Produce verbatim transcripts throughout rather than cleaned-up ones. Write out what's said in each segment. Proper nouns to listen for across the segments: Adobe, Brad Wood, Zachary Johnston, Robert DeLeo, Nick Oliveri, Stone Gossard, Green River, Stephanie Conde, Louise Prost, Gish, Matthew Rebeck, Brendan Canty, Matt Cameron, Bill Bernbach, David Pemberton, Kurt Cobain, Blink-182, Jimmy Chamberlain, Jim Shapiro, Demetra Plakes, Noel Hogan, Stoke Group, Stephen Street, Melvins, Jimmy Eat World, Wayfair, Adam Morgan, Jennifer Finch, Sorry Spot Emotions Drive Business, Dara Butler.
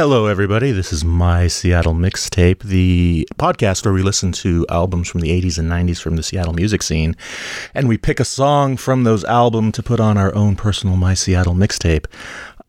Hello, everybody. This is My Seattle Mixtape, the podcast where we listen to albums from the eighties and nineties from the Seattle music scene, and we pick a song from those albums to put on our own personal My Seattle Mixtape.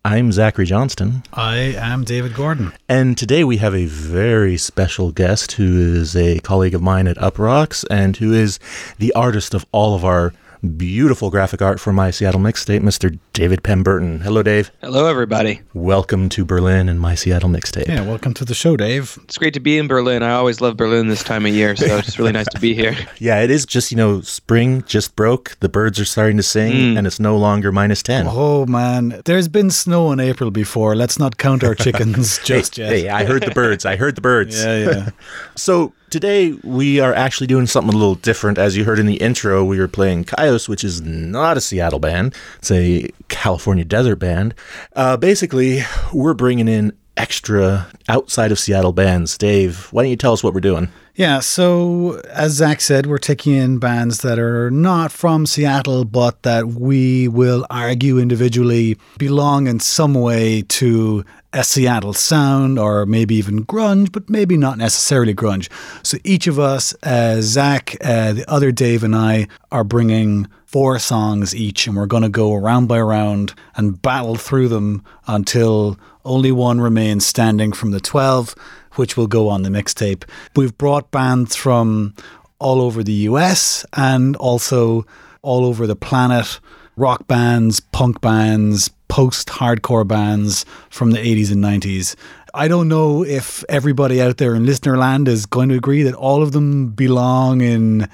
I'm Zachary Johnston. I am David Gordon. And today we have a very special guest who is a colleague of mine at Uproxx and who is the artist of all of our beautiful graphic art for My Seattle Mixtape, Mister David Pemberton. Hello, Dave. Hello, everybody. Welcome to Berlin and My Seattle Mixtape. Yeah, welcome to the show, Dave. It's great to be in Berlin. I always love Berlin this time of year, so it's really nice to be here. Yeah, it is just, you know, spring just broke. The birds are starting to sing, mm. and it's no longer minus ten. Oh, man. There's been snow in April before. Let's not count our chickens just hey, yet. Hey, I heard the birds. I heard the birds. Yeah, yeah. So today, we are actually doing something a little different. As you heard in the intro, we were playing Kaios, which is not a Seattle band. It's a California desert band. Uh, basically, we're bringing in extra outside of Seattle bands. Dave, why don't you tell us what we're doing? Yeah, so as Zach said, we're taking in bands that are not from Seattle, but that we will argue individually belong in some way to a Seattle sound, or maybe even grunge, but maybe not necessarily grunge. So each of us, uh, Zach, uh, the other Dave and I, are bringing four songs each, and we're going to go round by round and battle through them until only one remains standing from the twelve, which will go on the mixtape. We've brought bands from all over the U S and also all over the planet, rock bands, punk bands, post-hardcore bands from the eighties and nineties. I don't know if everybody out there in listener land is going to agree that all of them belong in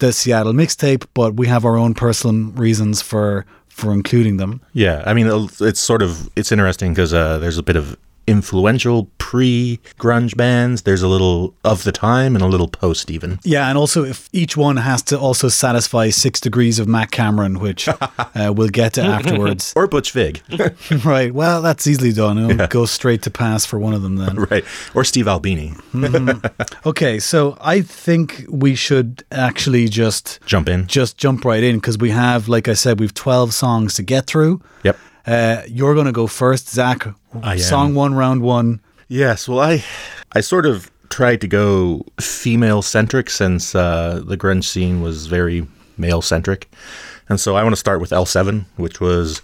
the Seattle mixtape, but we have our own personal reasons for for including them. Yeah, I mean, it's sort of, it's interesting because uh, there's a bit of influential pre-grunge bands, there's a little of the time and a little post even. Yeah, and also if each one has to also satisfy six degrees of Matt Cameron, which uh, we'll get to afterwards. Or Butch Vig. Right, well, that's easily done. It'll yeah. go straight to pass for one of them then. Right, or Steve Albini. Mm-hmm. Okay, so I think we should actually just... Jump in. Just jump right in, because we have, like I said, we've twelve songs to get through. Yep. Uh, you're going to go first, Zach. I Song am. one, round one. Yes, well, I I sort of tried to go female-centric since uh, the grunge scene was very male-centric. And so I want to start with L seven, which was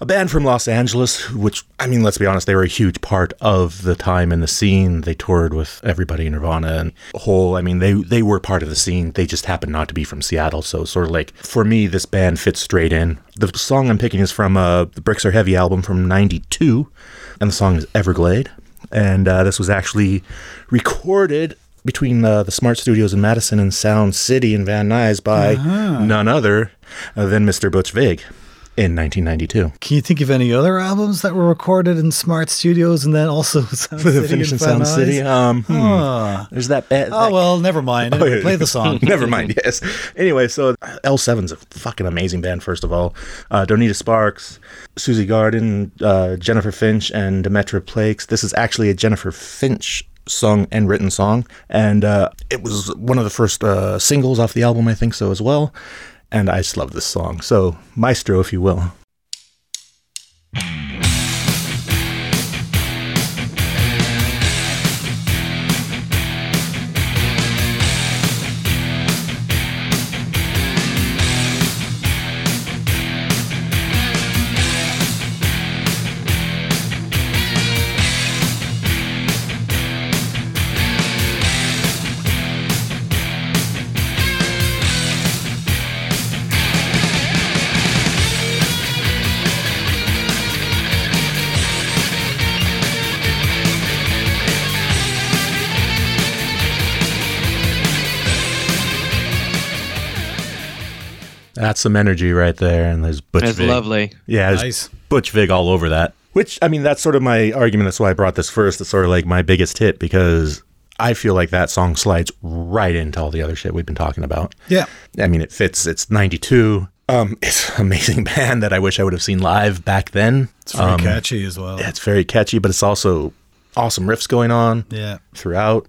a band from Los Angeles, which, I mean, let's be honest, they were a huge part of the time in the scene. They toured with everybody, Nirvana and whole, I mean, they, they were part of the scene. They just happened not to be from Seattle. So sort of like, for me, this band fits straight in. The song I'm picking is from uh, the Bricks Are Heavy album from ninety-two, and the song is Everglade. And uh, this was actually recorded between uh, the Smart Studios in Madison and Sound City in Van Nuys by uh-huh. none other than Mister Butch Vig in nineteen ninety-two. Can you think of any other albums that were recorded in Smart Studios and then also Sound City? The Finnish and Sound Eyes? City. Um, oh. hmm. There's that bad. Oh, well, never mind. Oh, yeah. Play the song. Never mind, yes. Anyway, so L seven's a fucking amazing band, first of all. Uh, Donita Sparks, Susie Garden, uh, Jennifer Finch, and Demetra Plakes. This is actually a Jennifer Finch sung and written song. And uh, it was one of the first uh, singles off the album, I think so, as well. And I just love this song. So, maestro, if you will. That's some energy right there, and there's Butch That's Vig. That's lovely. Yeah, there's nice. Butch Vig all over that. Which, I mean, that's sort of my argument. That's why I brought this first. It's sort of like my biggest hit, because I feel like that song slides right into all the other shit we've been talking about. Yeah. I mean, it fits. It's ninety-two. Um, it's an amazing band that I wish I would have seen live back then. It's very um, catchy as well. Yeah, it's very catchy, but it's also awesome riffs going on yeah. throughout.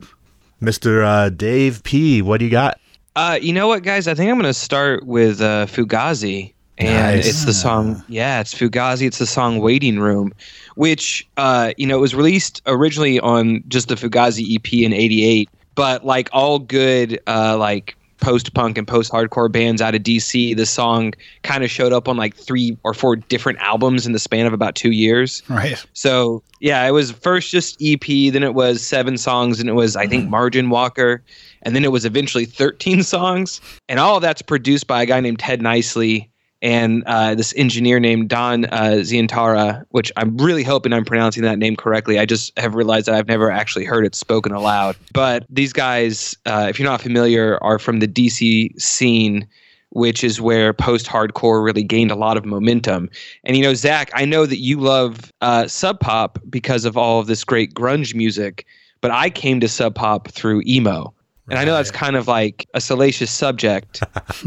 Mister Uh, Dave P., what do you got? Uh, you know what, guys? I think I'm going to start with uh, Fugazi And nice. It's the song, yeah, it's Fugazi. It's the song Waiting Room, which, uh, you know, it was released originally on just the Fugazi E P in eighty-eight. But like all good, uh, like post-punk and post-hardcore bands out of D C, the song kind of showed up on like three or four different albums in the span of about two years. Right. So, yeah, it was first just E P, then it was seven songs, and it was, I think, mm. Margin Walker. And then it was eventually thirteen songs. And all of that's produced by a guy named Ted Niceley. And uh, this engineer named Don uh, Zientara, which I'm really hoping I'm pronouncing that name correctly. I just have realized that I've never actually heard it spoken aloud. But these guys, uh, if you're not familiar, are from the D C scene, which is where post-hardcore really gained a lot of momentum. And, you know, Zach, I know that you love uh, Sub Pop because of all of this great grunge music, but I came to Sub Pop through emo. And I know that's kind of like a salacious subject.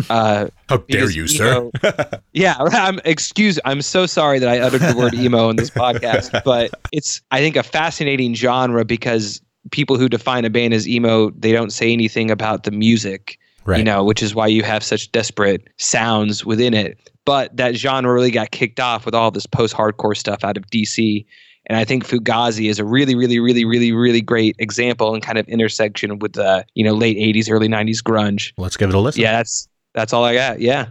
Uh, How dare you, emo, sir? yeah, I'm excuse. I'm so sorry that I uttered the word emo in this podcast, but it's, I think, a fascinating genre because people who define a band as emo, they don't say anything about the music, right. You know, which is why you have such desperate sounds within it. But that genre really got kicked off with all this post-hardcore stuff out of D C. And I think Fugazi is a really, really, really, really, really great example and kind of intersection with the uh, you know, late eighties, early nineties grunge. Let's give it a listen. Yeah, that's that's all I got. Yeah.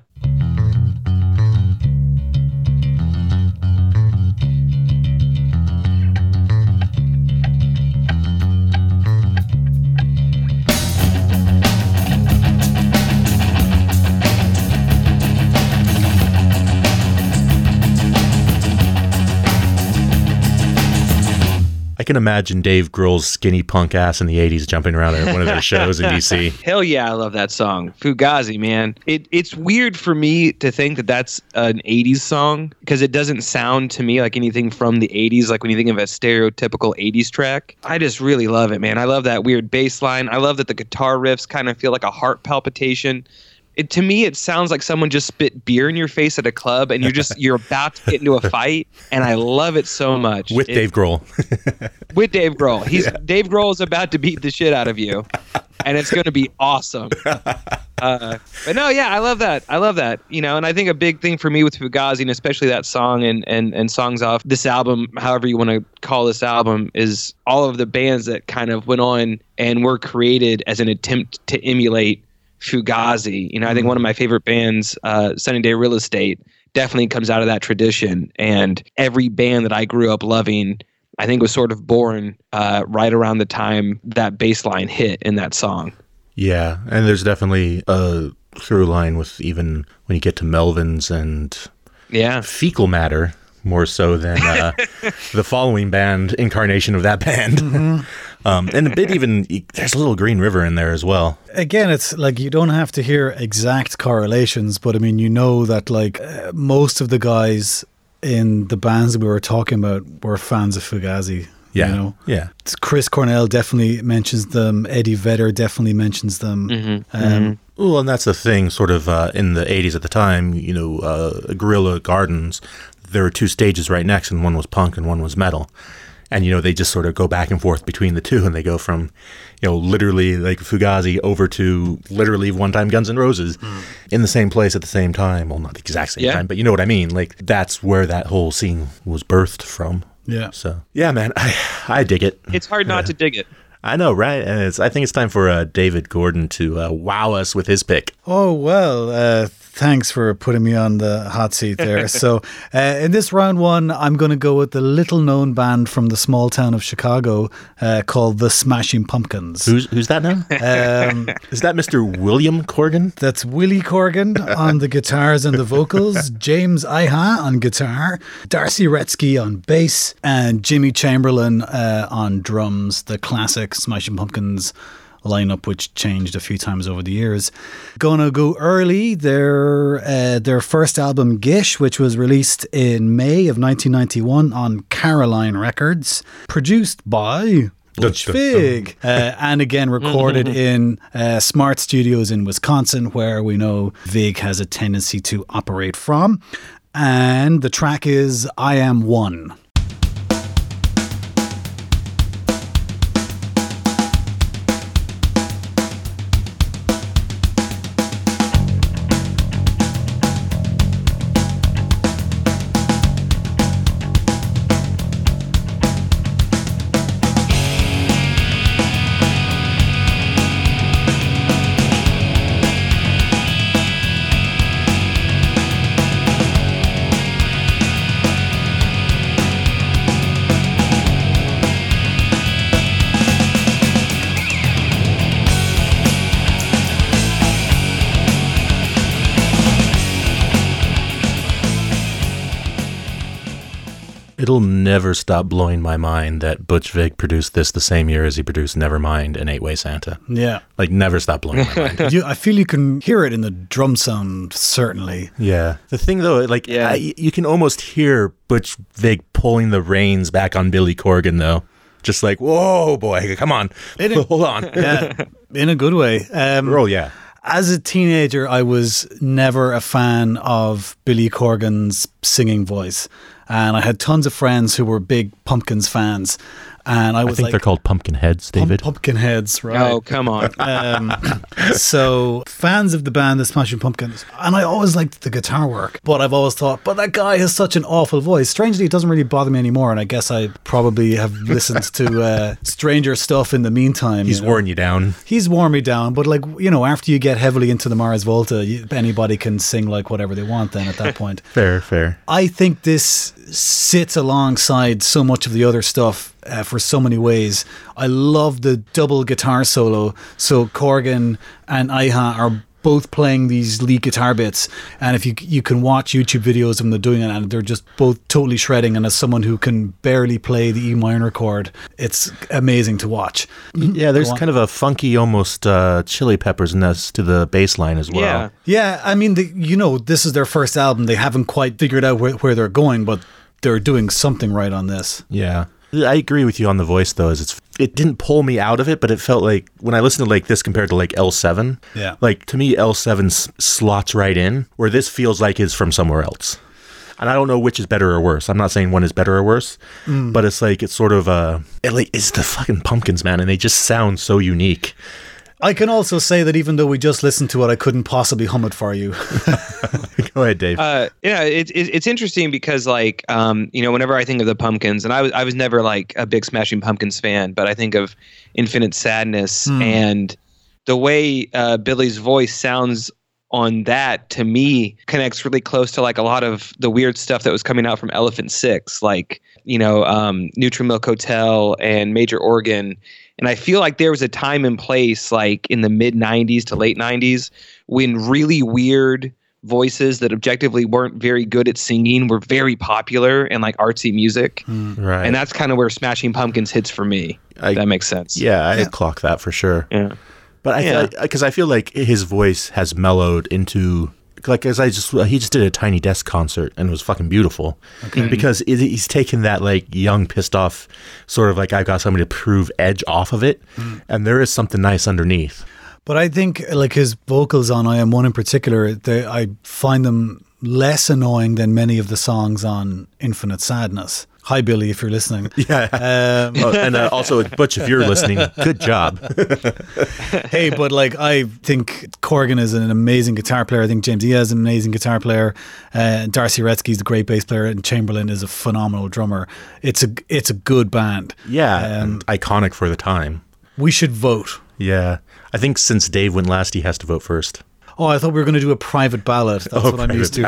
I can imagine Dave Grohl's skinny punk ass in the eighties jumping around at one of their shows in D C. Hell yeah, I love that song. Fugazi, man. It, it's weird for me to think that that's an eighties song because it doesn't sound to me like anything from the eighties, like when you think of a stereotypical eighties track. I just really love it, man. I love that weird bass line. I love that the guitar riffs kind of feel like a heart palpitation. It, to me, it sounds like someone just spit beer in your face at a club, and you're just you're about to get into a fight. And I love it so much with it, Dave Grohl. with Dave Grohl, he's yeah. Dave Grohl is about to beat the shit out of you, and it's going to be awesome. Uh, but no, yeah, I love that. I love that. You know, and I think a big thing for me with Fugazi, and especially that song and and and songs off this album, however you want to call this album, is all of the bands that kind of went on and were created as an attempt to emulate Fugazi. You know, I think one of my favorite bands, uh, Sunny Day Real Estate, definitely comes out of that tradition. And every band that I grew up loving, I think, was sort of born uh, right around the time that bass line hit in that song. Yeah, and there's definitely a through line with even when you get to Melvins and yeah, Fecal Matter, more so than uh, the following band, incarnation of that band. Mm-hmm. Um, and a bit even, there's a little Green River in there as well. Again, it's like you don't have to hear exact correlations, but I mean, you know that like uh, most of the guys in the bands that we were talking about were fans of Fugazi. Yeah, you know? Yeah. Chris Cornell definitely mentions them. Eddie Vedder definitely mentions them. Mm-hmm. Um, mm-hmm. Well, and that's the thing sort of uh, in the eighties at the time, you know, uh, Guerrilla Gardens, there were two stages right next, and one was punk and one was metal. And, you know, they just sort of go back and forth between the two, and they go from, you know, literally like Fugazi over to literally one time Guns N' Roses mm. in the same place at the same time. Well, not the exact same yeah. time, but you know what I mean? Like, that's where that whole scene was birthed from. Yeah. So, yeah, man, I, I dig it. It's hard not uh, to dig it. I know, right? And it's, I think it's time for uh, David Gordon to uh, wow us with his pick. Oh, well, uh, thanks for putting me on the hot seat there. so uh, in this round one, I'm going to go with the little-known band from the small town of Chicago uh, called the Smashing Pumpkins. Who's who's that now? Um, Is that Mister William Corgan? That's Willie Corgan on the guitars and the vocals, James Iha on guitar, Darcy Retsky on bass, and Jimmy Chamberlain uh, on drums, the classic Smashing Pumpkins lineup, which changed a few times over the years. Gonna go early. Their uh, their first album, Gish, which was released in May of nineteen ninety-one on Caroline Records, produced by Butch Vig, uh, and again recorded in uh, Smart Studios in Wisconsin, where we know Vig has a tendency to operate from. And the track is I Am One. it'll never stop blowing my mind that Butch Vig produced this the same year as he produced Nevermind and Eight Way Santa. Yeah. Like, never stop blowing my mind. You, I feel you can hear it in the drum sound, certainly. Yeah. The thing, though, like, yeah. I, you can almost hear Butch Vig pulling the reins back on Billy Corgan, though. Just like, whoa, boy, come on. A, Hold on. Yeah, in a good way. Um, oh, yeah. As a teenager, I was never a fan of Billy Corgan's singing voice. And I had tons of friends who were big Pumpkins fans. And I was I think like, they're called Pumpkinheads, David. Pump- Pumpkinheads, right? Oh, come on. um, so fans of the band, the Smashing Pumpkins, and I always liked the guitar work, but I've always thought, but that guy has such an awful voice. Strangely, it doesn't really bother me anymore, and I guess I probably have listened to uh, stranger stuff in the meantime. He's you know? worn you down. He's worn me down, but like, you know, after you get heavily into the Mars Volta, you, anybody can sing like whatever they want then at that point. fair, fair. I think this sits alongside so much of the other stuff Uh, for so many ways. I love the double guitar solo. So Corgan and Iha are both playing these lead guitar bits, and if you you can watch YouTube videos of them doing it, and they're just both totally shredding. And as someone who can barely play the E minor chord, it's amazing to watch. Yeah, there's kind of a funky, almost uh, Chili Peppers-ness to the bass line as well. Yeah, yeah. I mean, the, you know, this is their first album. They haven't quite figured out where, where they're going, but they're doing something right on this. Yeah. I agree with you on the voice, though. Is it's it didn't pull me out of it, but it felt like when I listened to like this compared to like L seven, yeah, like to me L seven s- slots right in, where this feels like it's from somewhere else. And I don't know which is better or worse. I'm not saying one is better or worse, mm. but it's like it's sort of uh, it like it's the fucking Pumpkins, man, and they just sound so unique. I can also say that even though we just listened to it, I couldn't possibly hum it for you. Go ahead, Dave. Uh, yeah, it's it, it's interesting because like um, you know, whenever I think of the Pumpkins, and I was I was never like a big Smashing Pumpkins fan, but I think of Infinite Sadness mm. and the way uh, Billy's voice sounds on that to me connects really close to like a lot of the weird stuff that was coming out from Elephant Six, like you know um, Nutri-Milk Hotel and Major Organ. And I feel like there was a time and place, like in the mid nineties to late nineties, when really weird voices that objectively weren't very good at singing were very popular in like artsy music. Mm, right. And that's kind of where Smashing Pumpkins hits for me. I, that makes sense. Yeah, I yeah. clock that for sure. Yeah. But I yeah. feel, 'cause I feel like his voice has mellowed into... Like as I just, he just did a Tiny Desk concert and it was fucking beautiful, okay. because it, he's taken that like young, pissed off, sort of like I've got somebody to prove edge off of it, mm. and there is something nice underneath. But I think like his vocals on I Am One in particular, they, I find them less annoying than many of the songs on Infinite Sadness. Hi, Billy, if you're listening. Yeah. Um, oh, and uh, also, Butch, if you're listening, good job. Hey, but like, I think Corgan is an amazing guitar player. I think James Iha is an amazing guitar player. Uh, Darcy Retsky is a great bass player, and Chamberlain is a phenomenal drummer. It's a, it's a good band. Yeah, um, and iconic for the time. We should vote. Yeah. I think since Dave went last, he has to vote first. Oh, I thought we were going to do a private ballot. That's oh, what I'm used to.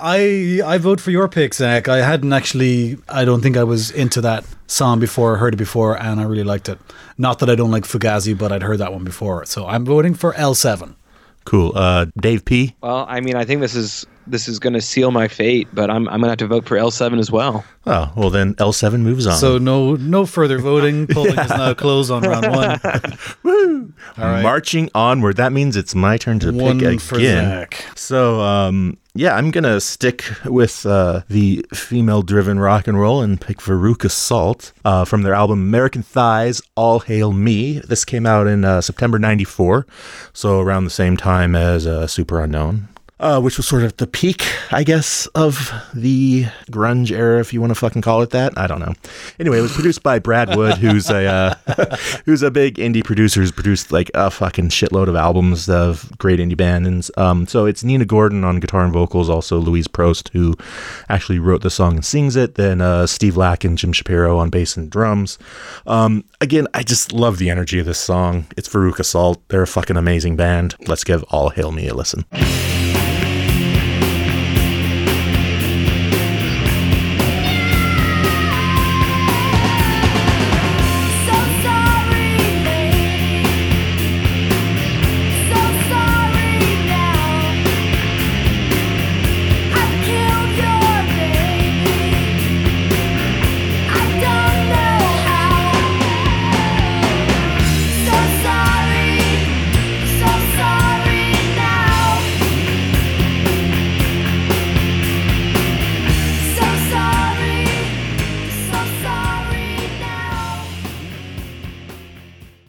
I I vote for your pick, Zach. I hadn't actually, I don't think I was into that song before, heard it before, and I really liked it. Not that I don't like Fugazi, but I'd heard that one before. So I'm voting for L seven. Cool. Uh, Dave P? Well, I mean, I think this is this is going to seal my fate, but I'm I'm going to have to vote for L seven as well. Oh, well then L seven moves on. So no no further voting. Polling yeah. is now closed on round one. Woo! All right. Marching onward. That means it's my turn to one pick for again. Zach. So um, yeah, I'm going to stick with uh, the female-driven rock and roll and pick Veruca Salt uh, from their album American Thighs, All Hail Me. This came out in uh, September ninety-four, so around the same time as uh, Super Unknown. Uh, which was sort of the peak, I guess, of the grunge era, if you want to fucking call it that. I don't know. Anyway, it was produced by Brad Wood, who's a uh, who's a big indie producer who's produced like a fucking shitload of albums of great indie bands. Um, so it's Nina Gordon on guitar and vocals, also Louise Prost, who actually wrote the song and sings it. Then uh, Steve Lack and Jim Shapiro on bass and drums. Um, again, I just love the energy of this song. It's Veruca Salt. They're a fucking amazing band. Let's give All Hail Me a listen.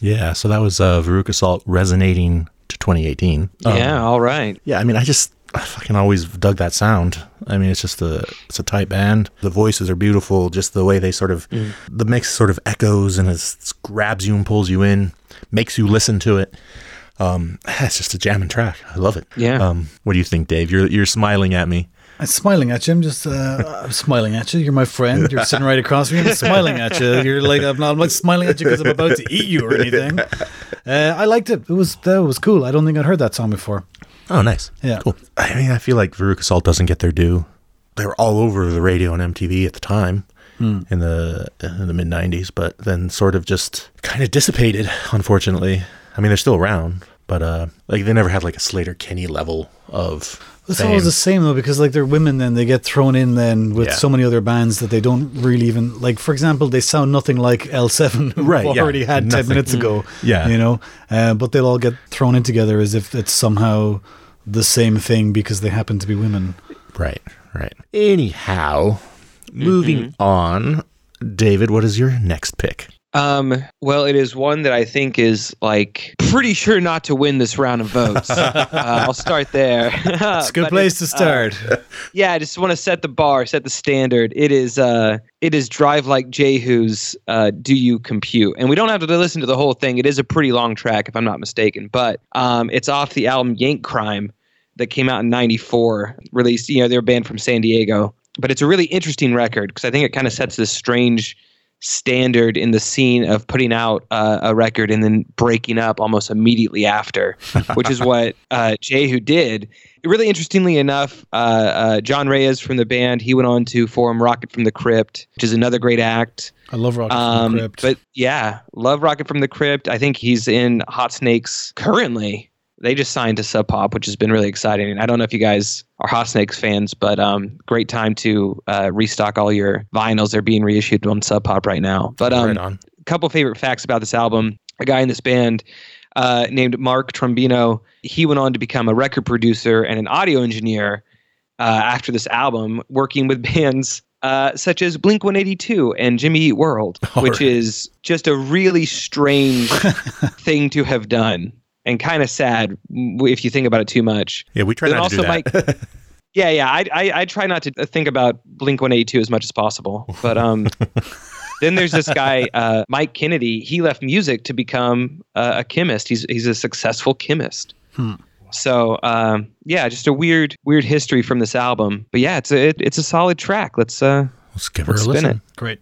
Yeah, so that was uh, Veruca Salt resonating to twenty eighteen. Um, yeah, all right. Yeah, I mean, I just I fucking always dug that sound. I mean, it's just a it's a tight band. The voices are beautiful. Just the way they sort of mm. the mix sort of echoes and it grabs you and pulls you in, makes you listen to it. Um, it's just a jamming track. I love it. Yeah. Um, what do you think, Dave? You're you're smiling at me. I'm smiling at you. I'm just uh, I'm smiling at you. You're my friend. You're sitting right across from me. I'm smiling at you. You're like, I'm not, I'm not smiling at you because I'm about to eat you or anything. Uh, I liked it. It was that uh, was cool. I don't think I'd heard that song before. Oh, nice. Yeah. Cool. I mean, I feel like Veruca Salt doesn't get their due. They were all over the radio and M T V at the time mm. in the in the mid nineties, but then sort of just kind of dissipated, unfortunately. I mean, they're still around, but uh, like they never had like a Slater Kenny level of. It's always the same though, because like they're women, then they get thrown in then with yeah. so many other bands that they don't really even like. For example, they sound nothing like L seven, who right, already yeah, had nothing. ten minutes ago. Yeah, you know, uh, but they'll all get thrown in together as if it's somehow the same thing because they happen to be women. Right, right. Anyhow, moving mm-hmm. on, David, what is your next pick? Um, well, it is one that I think is like pretty sure not to win this round of votes. uh, I'll start there. It's a good place to start. Uh, yeah, I just want to set the bar, set the standard. It is uh, it is Drive Like Jehu's uh, Do You Compute? And we don't have to listen to the whole thing. It is a pretty long track, if I'm not mistaken. But um, it's off the album Yank Crime that came out in ninety-four. Released, you know, they're a band from San Diego. But it's a really interesting record because I think it kind of sets this strange standard in the scene of putting out uh, a record and then breaking up almost immediately after, which is what uh, Jehu did. Really interestingly enough, uh, uh, John Reyes from the band, he went on to form Rocket from the Crypt, which is another great act. I love Rocket um, from the Crypt. But yeah, love Rocket from the Crypt. I think he's in Hot Snakes currently. They just signed to Sub Pop, which has been really exciting. And I don't know if you guys are Hot Snakes fans, but um, great time to uh, restock all your vinyls. They're being reissued on Sub Pop right now. But um, right on. A couple favorite facts about this album. A guy in this band uh, named Mark Trombino, he went on to become a record producer and an audio engineer uh, after this album, working with bands uh, such as Blink one eighty-two and Jimmy Eat World, all which right. is just a really strange thing to have done. And kind of sad if you think about it too much. Yeah, we try not also to do that. Mike, yeah, yeah. I, I I try not to think about Blink one eighty-two as much as possible. But um, then there's this guy, uh, Mike Kennedy. He left music to become uh, a chemist. He's he's a successful chemist. Hmm. So um, yeah, just a weird weird history from this album. But yeah, it's a it, it's a solid track. Let's uh, let's give her let's a spin listen. It. Great.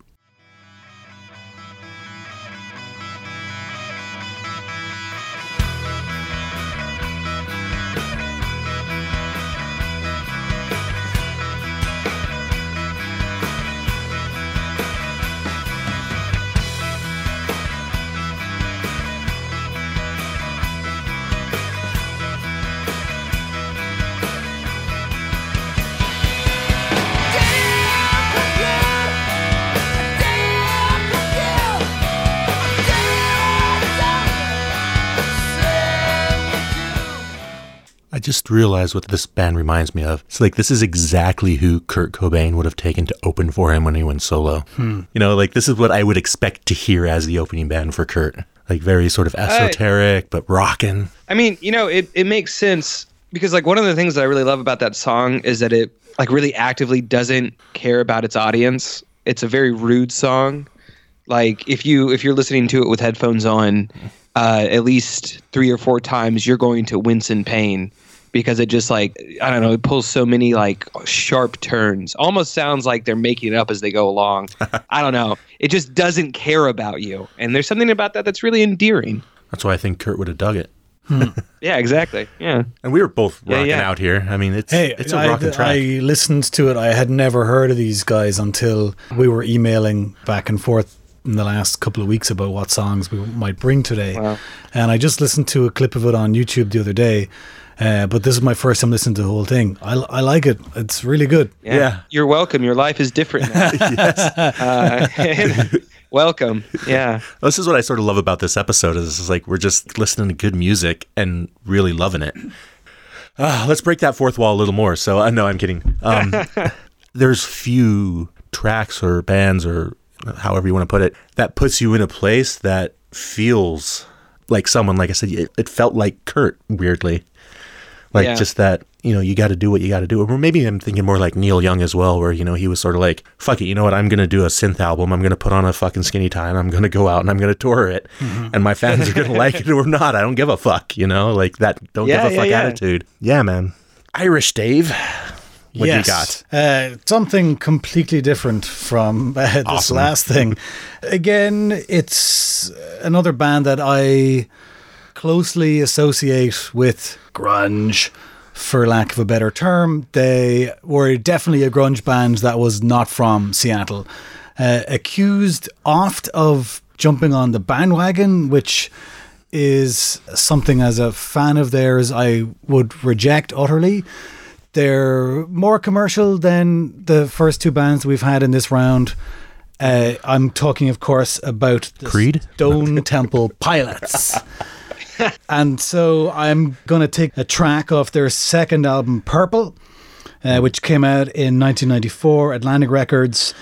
Just realize what this band reminds me of. It's like this is exactly who Kurt Cobain would have taken to open for him when he went solo. Hmm. You know, like this is what I would expect to hear as the opening band for Kurt. Like very sort of esoteric, I, but rocking. I mean, you know, it, it makes sense because like one of the things that I really love about that song is that it like really actively doesn't care about its audience. It's a very rude song. Like if you if you're listening to it with headphones on, uh, at least three or four times, you're going to wince in pain. Because it just like, I don't know, it pulls so many like sharp turns. Almost sounds like they're making it up as they go along. I don't know. It just doesn't care about you. And there's something about that that's really endearing. That's why I think Kurt would have dug it. Hmm. Yeah, exactly. Yeah. And we were both rocking yeah, yeah. out here. I mean, it's, hey, it's a rocking track. I listened to it. I had never heard of these guys until we were emailing back and forth in the last couple of weeks about what songs we might bring today. Wow. And I just listened to a clip of it on YouTube the other day. Uh, but this is my first time listening to the whole thing. I, I like it. It's really good. Yeah. yeah. You're welcome. Your life is different now. Yes. Uh, welcome. Yeah. This is what I sort of love about this episode is it's like we're just listening to good music and really loving it. Uh, let's break that fourth wall a little more. So, uh, no, I'm kidding. Um, there's few tracks or bands or however you want to put it that puts you in a place that feels like someone, like I said, it, it felt like Kurt, weirdly. Like, yeah. just that, you know, you got to do what you got to do. Or maybe I'm thinking more like Neil Young as well, where, you know, he was sort of like, fuck it, you know what, I'm going to do a synth album. I'm going to put on a fucking skinny tie and I'm going to go out and I'm going to tour it. Mm-hmm. And my fans are going to like it or not. I don't give a fuck, you know, like that don't yeah, give a yeah, fuck yeah. attitude. Yeah, man. Irish Dave, what yes. do you got? Uh, something completely different from uh, this awesome. last thing. Again, it's another band that I... closely associate with grunge, for lack of a better term. They were definitely a grunge band that was not from Seattle. Uh, accused oft of jumping on the bandwagon, which is something as a fan of theirs I would reject utterly. They're more commercial than the first two bands we've had in this round. Uh, I'm talking, of course, about the Creed? Stone Temple Pilots. And so I'm going to take a track off their second album, Purple, uh, which came out in nineteen ninety-four, Atlantic Records.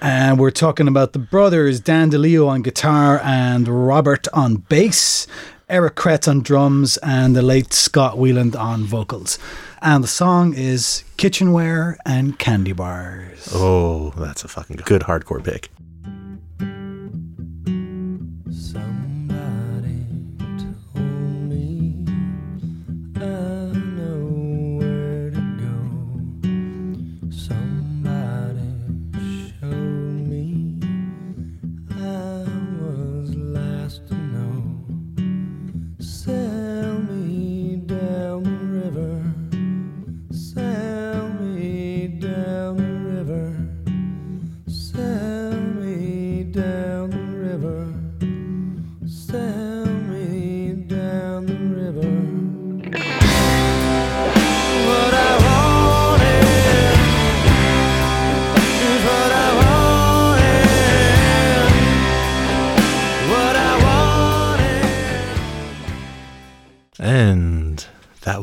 And we're talking about the brothers, Dan DeLeo on guitar and Robert on bass, Eric Kretz on drums, and the late Scott Weiland on vocals. And the song is Kitchenware and Candy Bars. Oh, that's a fucking good hardcore pick.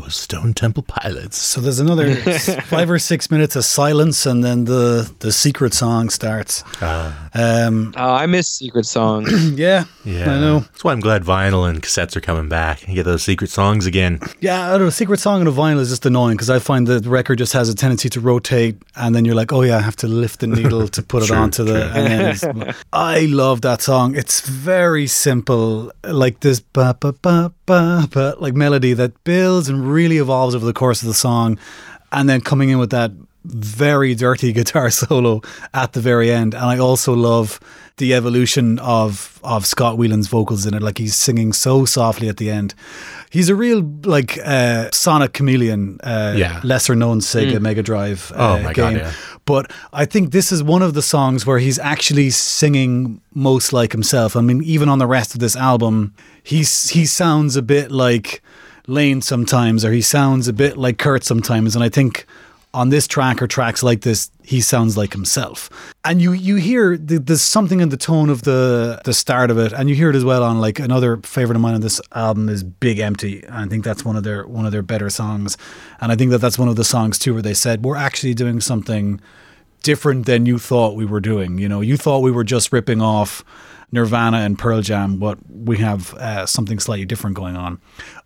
Stone Temple Pilots. So there's another five or six minutes of silence, and then the, the secret song starts. Uh, um, oh, I miss secret songs. yeah, yeah, I know. That's why I'm glad vinyl and cassettes are coming back. You get those secret songs again. Yeah, I don't know, a secret song and a vinyl is just annoying because I find that the record just has a tendency to rotate, and then you're like, oh yeah, I have to lift the needle to put it true, onto true. the. And then I love that song. It's very simple, like this ba ba ba ba ba like melody that builds and really evolves over the course of the song, and then coming in with that very dirty guitar solo at the very end. And I also love the evolution of of Scott Weiland's vocals in it, like he's singing so softly at the end. He's a real like uh, sonic chameleon, uh, yeah. lesser known Sega mm. Mega Drive uh, oh my game God, yeah. But I think this is one of the songs where he's actually singing most like himself. I mean, even on the rest of this album, he's, he sounds a bit like Lane sometimes, or he sounds a bit like Kurt sometimes, and I think on this track or tracks like this, he sounds like himself. And you you hear the, there's something in the tone of the the start of it, and you hear it as well on like another favorite of mine on this album is Big Empty. And I think that's one of their one of their better songs, and I think that that's one of the songs too where they said we're actually doing something different than you thought we were doing. You know, you thought we were just ripping off Nirvana and Pearl Jam, but we have uh, something slightly different going on.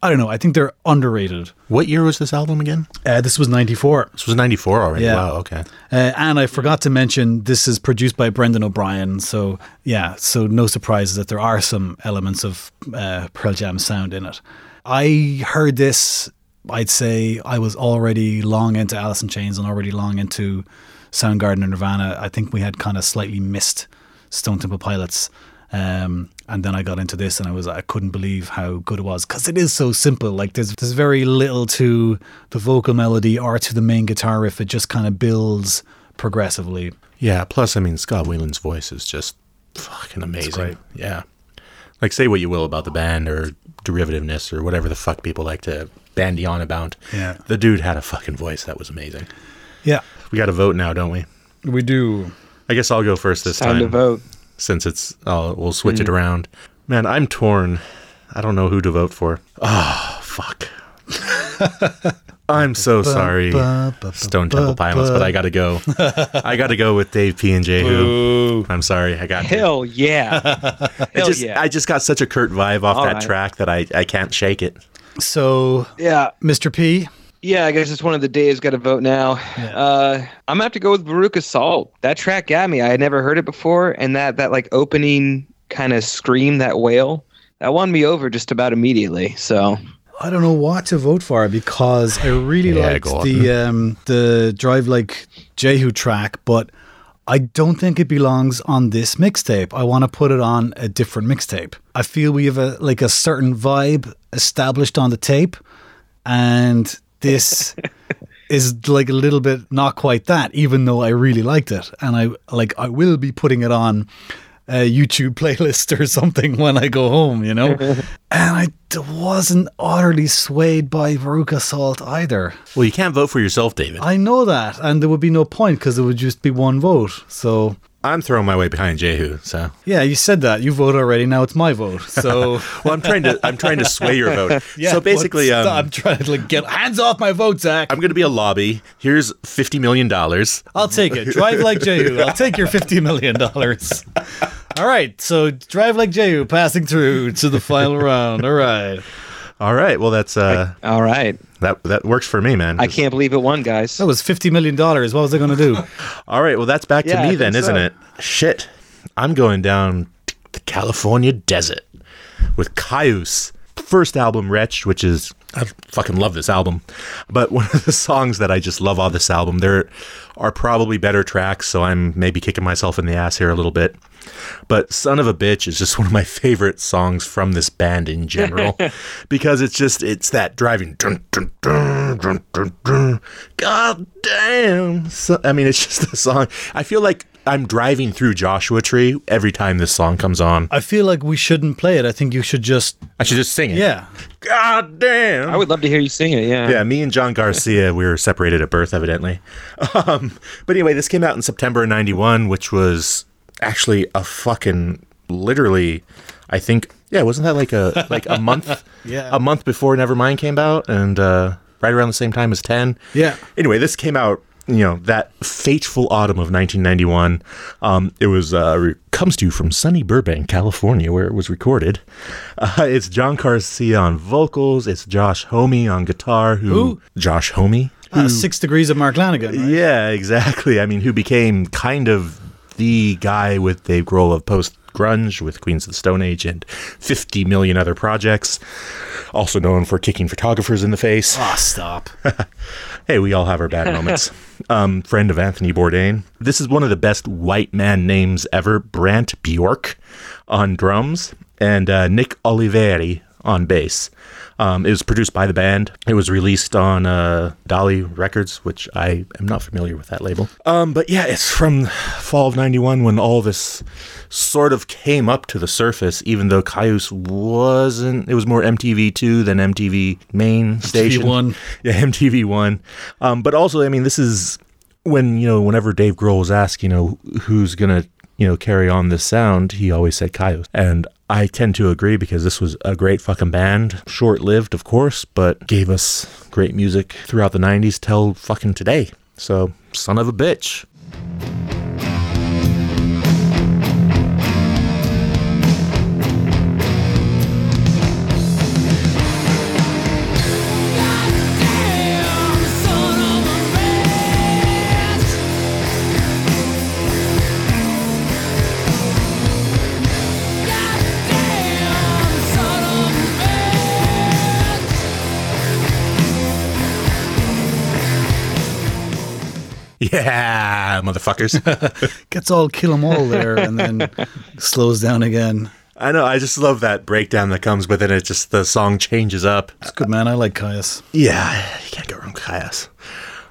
I don't know. I think they're underrated. What year was this album again? Uh, this was ninety-four. This was ninety-four already? Yeah. Wow, okay. Uh, and I forgot to mention, this is produced by Brendan O'Brien. So, yeah, so no surprise that there are some elements of uh, Pearl Jam sound in it. I heard this, I'd say I was already long into Alice in Chains and already long into Soundgarden and Nirvana. I think we had kind of slightly missed Stone Temple Pilots. Um, and then I got into this and I was I couldn't believe how good it was, because it is so simple. Like there's there's very little to the vocal melody or to the main guitar riff. It just kind of builds progressively. Yeah, plus I mean Scott Weiland's voice is just fucking amazing. Yeah. Like say what you will about the band or derivativeness or whatever the fuck people like to bandy on about. Yeah. The dude had a fucking voice that was amazing. Yeah. We got a vote now, don't we? We do. I guess I'll go first this time. Time to vote. Since it's, oh, we'll switch mm. it around. Man, I'm torn. I don't know who to vote for. Oh, fuck. I'm so sorry, Stone Temple Pilots, but I gotta go. I gotta go with Dave P and Jehu. I'm sorry, I got hell to. yeah. Hell just, yeah. I just got such a Kurt vibe off All that right. track that I, I can't shake it. So yeah, Mister P. Yeah, I guess it's one of the days. Got to vote now. Yeah. Uh, I'm gonna have to go with Veruca Salt. That track got me. I had never heard it before, and that that like opening kind of scream, that wail, that won me over just about immediately. So. I don't know what to vote for because I really yeah, liked the um, the Drive Like Jehu track, but I don't think it belongs on this mixtape. I want to put it on a different mixtape. I feel we have a like a certain vibe established on the tape, and this is like a little bit not quite that, even though I really liked it, and I like I will be putting it on a YouTube playlist or something when I go home, you know? And I wasn't utterly swayed by Veruca Salt either. Well, you can't vote for yourself, David. I know that, and there would be no point because it would just be one vote, so... I'm throwing my weight behind Jehu, so... Yeah, you said that. You voted already, now it's my vote, so... Well, I'm trying to I'm trying to sway your vote. Yeah, so basically... Um, I'm trying to like, get hands off my vote, Zach! I'm going to be a lobby. Here's fifty million dollars. I'll take it. Drive Like Jehu. I'll take your fifty million dollars. All right, so Drive Like Jehu passing through to the final round. All right. All right, well, that's... Uh, All right. That that works for me, man. I can't believe it won, guys. That was fifty million dollars. What was I going to do? All right, well, that's back yeah, to me then, so. Isn't it? Shit. I'm going down the California desert with Kaios. First album, Wretch, which is... I fucking love this album. But one of the songs that I just love on this album, there are probably better tracks, so I'm maybe kicking myself in the ass here a little bit. But Son of a Bitch is just one of my favorite songs from this band in general because it's just, it's that driving. Dun, dun, dun, dun, dun, dun. God damn. So, I mean, it's just a song. I feel like I'm driving through Joshua Tree every time this song comes on. I feel like we shouldn't play it. I think you should just... I should just sing it. Yeah. God damn. I would love to hear you sing it, yeah. Yeah, me and John Garcia, we were separated at birth, evidently. Um, but anyway, this came out in September of ninety-one, which was... Actually, a fucking literally, I think. Yeah, wasn't that like a like a month? Yeah, a month before Nevermind came out, and uh, right around the same time as ten. Yeah. Anyway, this came out, you know, that fateful autumn of nineteen ninety-one. Um, it was uh, re- comes to you from sunny Burbank, California, where it was recorded. Uh, it's John Garcia on vocals. It's Josh Homme on guitar. Who? Who? Josh Homme. Uh, Six Degrees of Mark Lanegan. Right? Yeah, exactly. I mean, who became kind of the guy with Dave Grohl of post-grunge with Queens of the Stone Age and fifty million other projects. Also known for kicking photographers in the face. Ah, oh, stop. Hey, we all have our bad moments. Um, friend of Anthony Bourdain. This is one of the best white man names ever. Brant Bjork on drums and uh, Nick Oliveri on bass. Um, it was produced by the band. It was released on uh, Dolly Records, which I am not familiar with that label. Um, but yeah, it's from fall of ninety-one when all this sort of came up to the surface, even though Kaios wasn't... It was more M T V two than M T V main station. M T V one. Yeah, M T V one. Um, but also, I mean, this is when, you know, whenever Dave Grohl was asked, you know, who's going to, you know, carry on this sound, he always said Kaios. And I tend to agree because this was a great fucking band. Short-lived, of course, but gave us great music throughout the nineties till fucking today. So, Son of a Bitch. Yeah, motherfuckers. Gets all kill 'em all there and then slows down again. I know. I just love that breakdown that comes with it. It's just the song changes up. It's good, man. I like Kaios. Yeah, you can't go wrong with Kaios.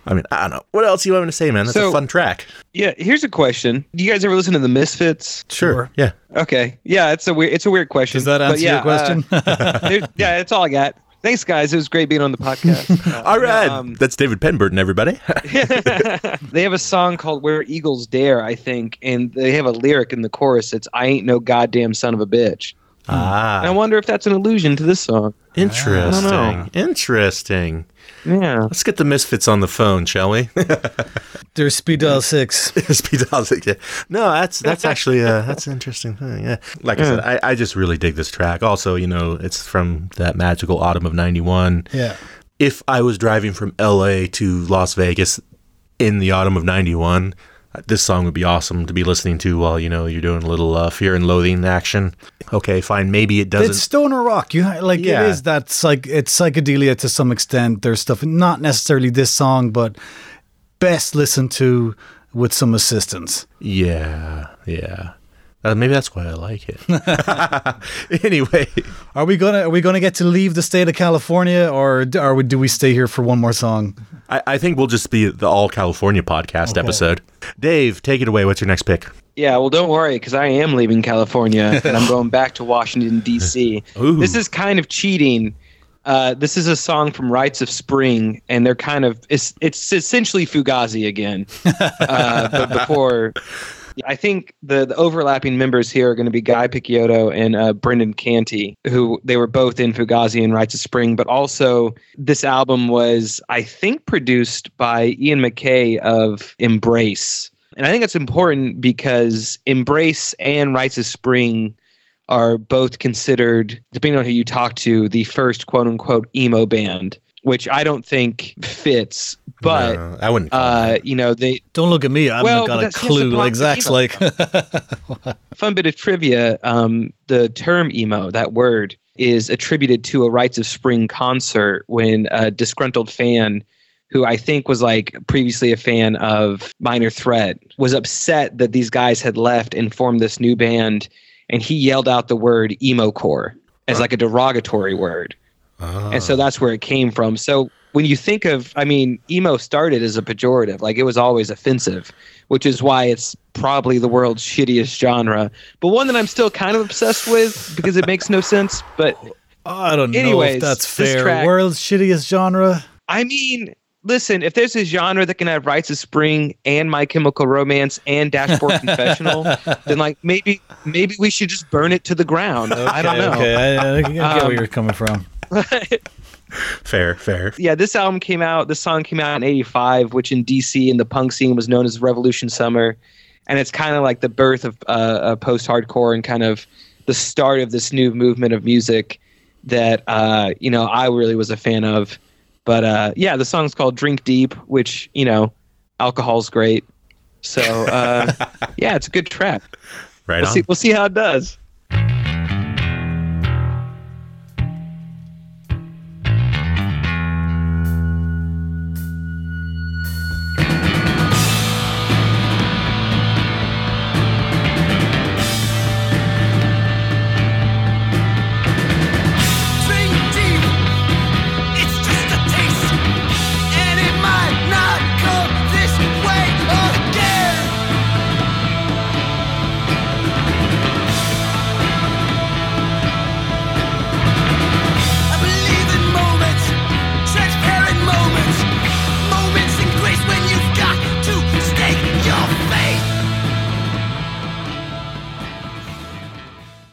I mean, I don't know. What else do you want me to say, man? That's so, a fun track. Yeah, here's a question. Do you guys ever listen to The Misfits? Sure. Or, yeah. Okay. Yeah, it's a weird, it's a weird question. Does that answer yeah, your question? Uh, yeah, that's all I got. Thanks, guys. It was great being on the podcast. Uh, All right. Um, That's David Pemberton, everybody. They have a song called Where Eagles Dare, I think, and they have a lyric in the chorus. It's, I ain't no goddamn son of a bitch. Ah. And I wonder if that's an allusion to this song. Interesting. Ah. Interesting. Yeah. Let's get the Misfits on the phone, shall we? They're speed dial six. Speed dial six. Yeah. No, that's that's actually a, that's an interesting thing. Yeah. Like yeah. I said, I, I just really dig this track. Also, you know, it's from that magical autumn of ninety-one. Yeah. If I was driving from L A to Las Vegas in the autumn of ninety-one, this song would be awesome to be listening to while, you know, you're doing a little uh, Fear and Loathing action. Okay, fine. Maybe it doesn't. It's stoner rock. You like yeah. it is. That's like it's psychedelia to some extent. There's stuff, not necessarily this song, but best listened to with some assistance. Yeah, yeah. Uh, maybe that's why I like it. Anyway, are we gonna are we gonna get to leave the state of California, or are we, do we stay here for one more song? I, I think we'll just be the all California podcast okay. episode. Dave, take it away. What's your next pick? Yeah, well, don't worry, because I am leaving California and I'm going back to Washington D C. This is kind of cheating. Uh, this is a song from Rites of Spring, and they're kind of it's it's essentially Fugazi again, uh, but before. I think the, the overlapping members here are going to be Guy Picciotto and uh, Brendan Canty, who they were both in Fugazi and Rites of Spring. But also, this album was, I think, produced by Ian MacKaye of Embrace. And I think that's important because Embrace and Rites of Spring are both considered, depending on who you talk to, the first quote-unquote emo band, which I don't think fits. But no, I wouldn't. Uh, you know, they don't look at me. I well, haven't got a clue. Like Zach's like. Fun bit of trivia: um, the term "emo," that word, is attributed to a Rites of Spring concert when a disgruntled fan, who I think was like previously a fan of Minor Threat, was upset that these guys had left and formed this new band, and he yelled out the word "emocore" as huh. like a derogatory word, oh. and so that's where it came from. So. When you think of, I mean, emo started as a pejorative. Like, it was always offensive, which is why it's probably the world's shittiest genre. But one that I'm still kind of obsessed with because it makes no sense. But I don't anyways, know if that's fair. Track, world's shittiest genre? I mean, listen, if there's a genre that can have Rites of Spring and My Chemical Romance and Dashboard Confessional, then, like, maybe maybe we should just burn it to the ground. Okay, I don't know. Okay, I, I get um, where you're coming from. Fair, fair. Yeah, this album came out, this song came out in eighty-five, which in D C in the punk scene was known as Revolution Summer. And it's kind of like the birth of uh, post-hardcore and kind of the start of this new movement of music that, uh, you know, I really was a fan of. But uh, yeah, the song's called Drink Deep, which, you know, alcohol's great. So uh, yeah, it's a good track. Right we'll on. See, we'll see how it does.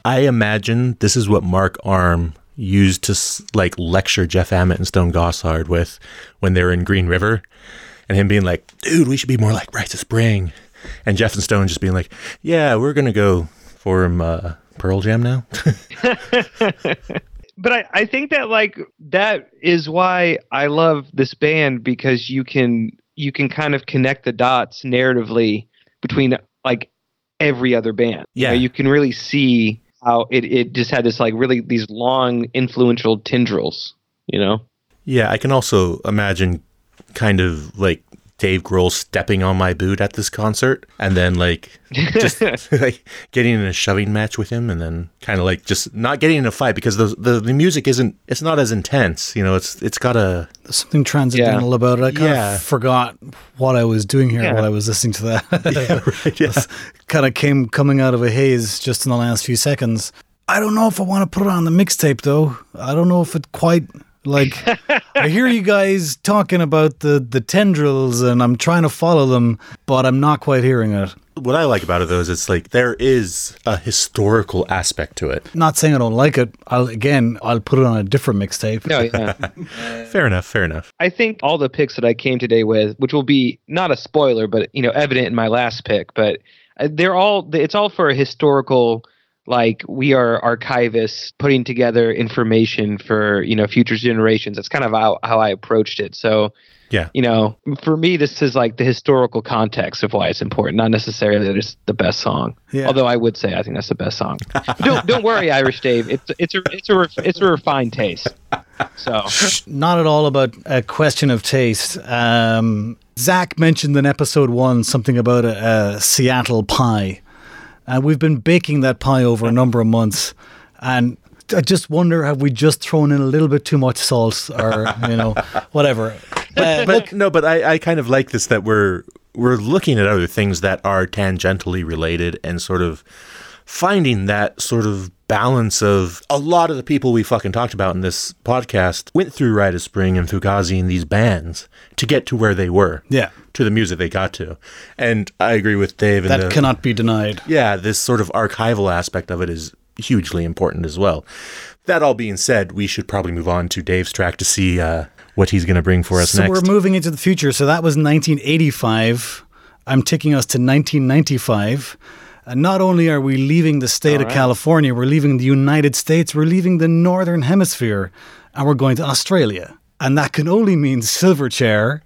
I imagine this is what Mark Arm used to like lecture Jeff Ament and Stone Gossard with when they were in Green River, and him being like, dude, we should be more like Rites of Spring. And Jeff and Stone just being like, yeah, we're going to go for him, uh, Pearl Jam now. But I, I think that like that is why I love this band, because you can you can kind of connect the dots narratively between like every other band. Yeah, you know, you can really see how it, it just had this like really these long influential tendrils, you know? Yeah, I can also imagine kind of like Dave Grohl stepping on my boot at this concert and then like just like getting in a shoving match with him and then kind of like just not getting in a fight because the the, the music isn't, it's not as intense, you know, it's it's got a... There's something transcendental yeah. about it. I kind yeah. of forgot what I was doing here yeah. while I was listening to that. yeah, right, yeah. Kind of came coming out of a haze just in the last few seconds. I don't know if I want to put it on the mixtape though. I don't know if it quite... Like, I hear you guys talking about the, the tendrils and I'm trying to follow them, but I'm not quite hearing it. What I like about it, though, is it's like there is a historical aspect to it. Not saying I don't like it. I'll, again, I'll put it on a different mixtape. No, yeah. Fair enough, fair enough. I think all the picks that I came today with, which will be not a spoiler, but, you know, evident in my last pick, but they're all, it's all for a historical, like, we are archivists putting together information for, you know, future generations. That's kind of how, how I approached it. So, yeah, you know, for me, this is like the historical context of why it's important, not necessarily that it's the best song. Yeah. Although I would say I think that's the best song. don't don't worry, Irish Dave. It's it's a it's a ref, it's a refined taste. So not at all about a question of taste. Um, Zach mentioned in episode one something about a, a Seattle pie. Uh, we've been baking that pie over a number of months, and I just wonder, have we just thrown in a little bit too much salt, or, you know, whatever. But, but no, but I, I kind of like this, that we're we're looking at other things that are tangentially related and sort of finding that sort of balance of a lot of the people we fucking talked about in this podcast went through Rite of Spring and Fugazi and these bands to get to where they were. Yeah. To the music they got to. And I agree with Dave. That the, cannot be denied. Yeah, this sort of archival aspect of it is hugely important as well. That all being said, we should probably move on to Dave's track to see uh, what he's going to bring for us so next. So we're moving into the future. So that was nineteen eighty-five. I'm taking us to nineteen ninety-five. And not only are we leaving the state All right. of California, we're leaving the United States, we're leaving the Northern Hemisphere, and we're going to Australia. And that can only mean Silverchair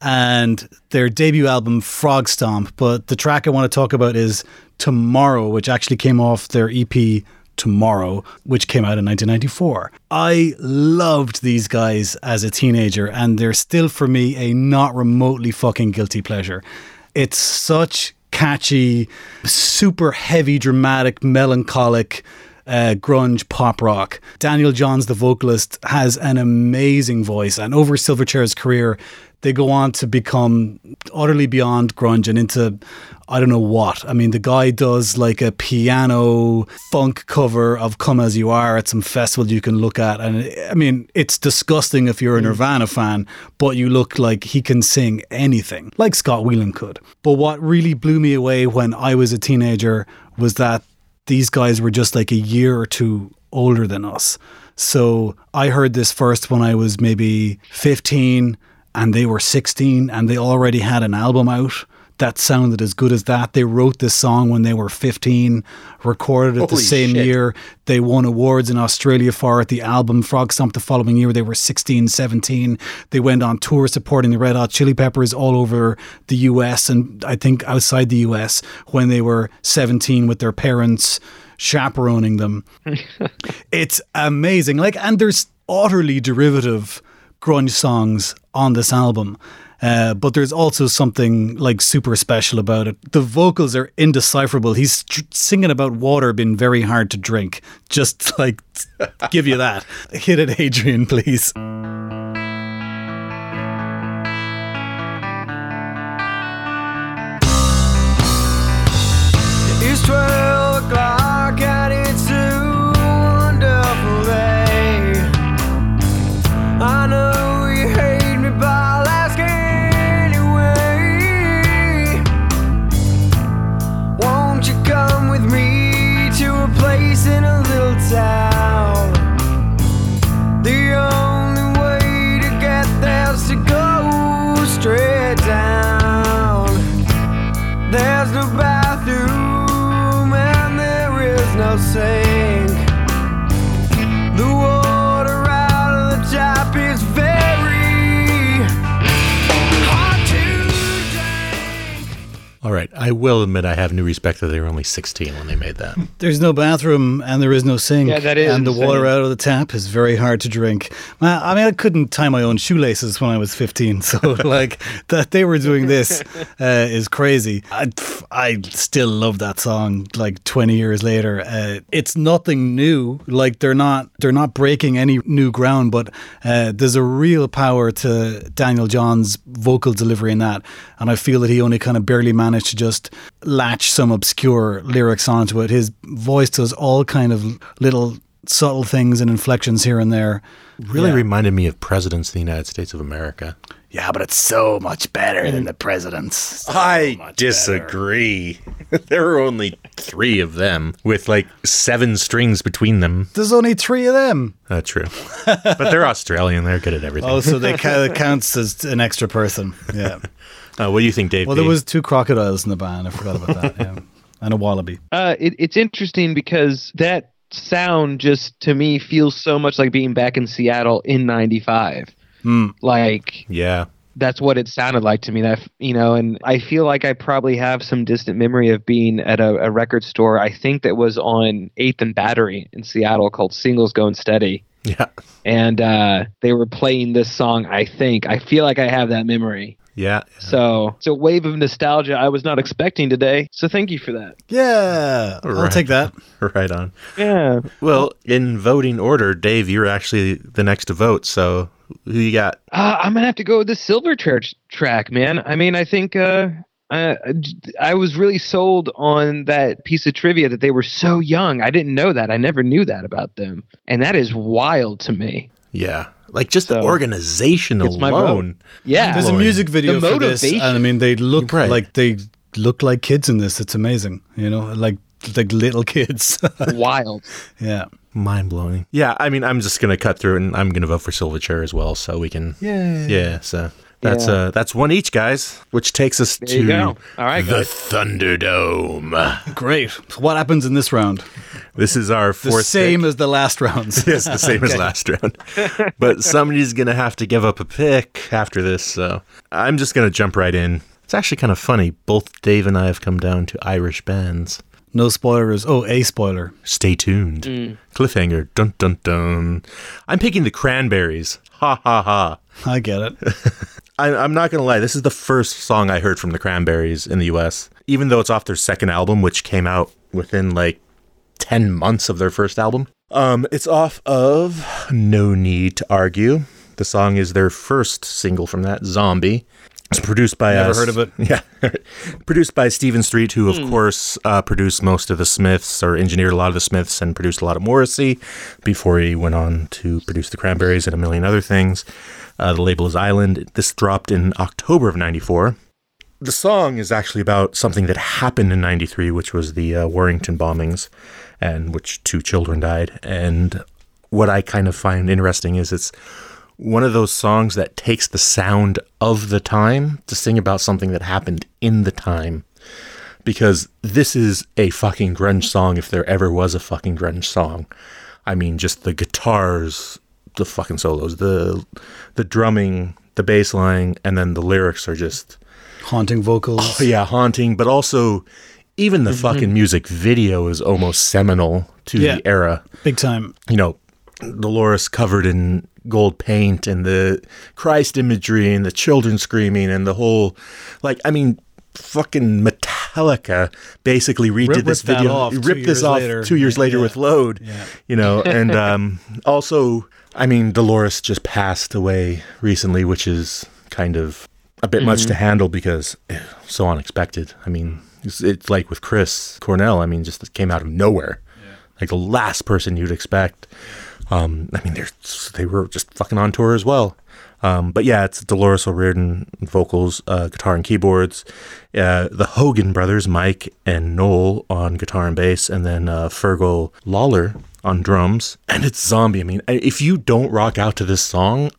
and their debut album, Frog Stomp. But the track I want to talk about is Tomorrow, which actually came off their E P, Tomorrow, which came out in nineteen ninety-four. I loved these guys as a teenager, and they're still, for me, a not remotely fucking guilty pleasure. It's such catchy, super heavy, dramatic, melancholic uh, grunge pop rock. Daniel Johns, the vocalist, has an amazing voice, and over Silverchair's career, they go on to become utterly beyond grunge and into I don't know what. I mean, the guy does like a piano funk cover of Come As You Are at some festival you can look at, and I mean, it's disgusting if you're a Nirvana fan, but you look like he can sing anything, like Scott Weiland could. But what really blew me away when I was a teenager was that these guys were just like a year or two older than us. So I heard this first when I was maybe fifteen, and they were sixteen, and they already had an album out that sounded as good as that. They wrote this song when they were fifteen, recorded it Holy the same shit. year. They won awards in Australia for it. The album Frog Stomp the following year, they were sixteen, seventeen. They went on tour supporting the Red Hot Chili Peppers all over the U S, and I think outside the U S when they were seventeen, with their parents chaperoning them. It's amazing. Like, and there's utterly derivative grunge songs on this album. Uh, but there's also something like super special about it. The vocals are indecipherable. He's tr- singing about water being very hard to drink. Just like give you that. Hit it, Adrian, please. It's twelve o'clock and it's a wonderful day. I know. In a little town, the only way to get there's to go straight down. There's no bathroom and there is no sink. The water out of the tap is very hard to drink. All right, I will admit I have new respect that they were only sixteen when they made that. There's no bathroom and there is no sink. Yeah, that is. And the water out of the tap is very hard to drink. I mean, I couldn't tie my own shoelaces when I was fifteen. So, like, that they were doing this uh, is crazy. I, I still love that song, like, twenty years later. Uh, it's nothing new. Like, they're not they're not breaking any new ground, but uh, there's a real power to Daniel Johns' vocal delivery in that. And I feel that he only kind of barely managed to just latch some obscure lyrics onto it. His voice does all kind of little subtle things and inflections here and there. Really yeah. reminded me of Presidents of the United States of America. Yeah, but it's so much better mm. than the Presidents. So I disagree. There are only three of them with like seven strings between them. There's only three of them. Uh, true. But they're Australian. They're good at everything. Oh, so they kind of counts as an extra person. Yeah. Uh, what do you think, Dave? Well, B? There was two crocodiles in the band. I forgot about that. Yeah. And a wallaby. Uh, it, it's interesting because that sound just, to me, feels so much like being back in Seattle in ninety-five. Mm. Like, yeah, that's what it sounded like to me. That, you know, and I feel like I probably have some distant memory of being at a, a record store, I think that was on eighth and Battery in Seattle, called Singles Going Steady. Yeah. And uh, they were playing this song, I think. I feel like I have that memory. Yeah. So it's a wave of nostalgia I was not expecting today. So thank you for that. Yeah. Right. I'll take that. Right on. Yeah. Well, in voting order, Dave, you're actually the next to vote. So who you got? Uh, I'm going to have to go with the Silver Church track, man. I mean, I think uh, I, I was really sold on that piece of trivia that they were so young. I didn't know that. I never knew that about them. And that is wild to me. Yeah. Like, just so, the organization alone. Yeah. There's a music video for this. And I mean, they look right. like they look like kids in this. It's amazing. You know, like like little kids. Wild. Yeah. Mind blowing. Yeah. I mean, I'm just going to cut through and I'm going to vote for Silverchair as well. So we can. Yeah. Yeah. So that's yeah. Uh, that's one each, guys, which takes us there to all right, the guys. Thunderdome. Great. So what happens in this round? This is our fourth The same pick. As the last rounds. Yes, the same okay. as last round. But somebody's going to have to give up a pick after this, so I'm just going to jump right in. It's actually kind of funny. Both Dave and I have come down to Irish bands. No spoilers. Oh, a spoiler. Stay tuned. Mm. Cliffhanger. Dun, dun, dun. I'm picking the Cranberries. Ha, ha, ha. I get it. I, I'm not going to lie. This is the first song I heard from the Cranberries in the U S, even though it's off their second album, which came out within, like, ten months of their first album. Um, it's off of No Need to Argue. The song is their first single from that, Zombie. It's produced by Never us. Heard of it. Yeah. Produced by Stephen Street, who, of mm. course, uh, produced most of the Smiths, or engineered a lot of the Smiths, and produced a lot of Morrissey before he went on to produce the Cranberries and a million other things. Uh, the label is Island. This dropped in October of ninety-four. The song is actually about something that happened in ninety-three, which was the uh, Warrington bombings, and which two children died. And what I kind of find interesting is it's one of those songs that takes the sound of the time to sing about something that happened in the time. Because this is a fucking grunge song if there ever was a fucking grunge song. I mean, just the guitars, the fucking solos, the the drumming, the bass line, and then the lyrics are just... haunting vocals. Oh, yeah, haunting, but also even the mm-hmm. fucking music video is almost seminal to yeah, the era. Big time. You know, Dolores covered in gold paint and the Christ imagery and the children screaming and the whole, like, I mean, fucking Metallica basically redid rip, this rip video, off ripped this off later. two years yeah, later yeah. with Load, yeah. you know, and um, also, I mean, Dolores just passed away recently, which is kind of a bit mm-hmm. much to handle because ew, so unexpected. I mean, it's, it's like with Chris Cornell. I mean, just came out of nowhere, yeah. like the last person you'd expect. Um, I mean, they're they were just fucking on tour as well. Um, but yeah, it's Dolores O'Riordan vocals, uh, guitar and keyboards. Uh, the Hogan brothers, Mike and Noel, on guitar and bass, and then uh, Fergal Lawler on drums. And it's Zombie. I mean, if you don't rock out to this song,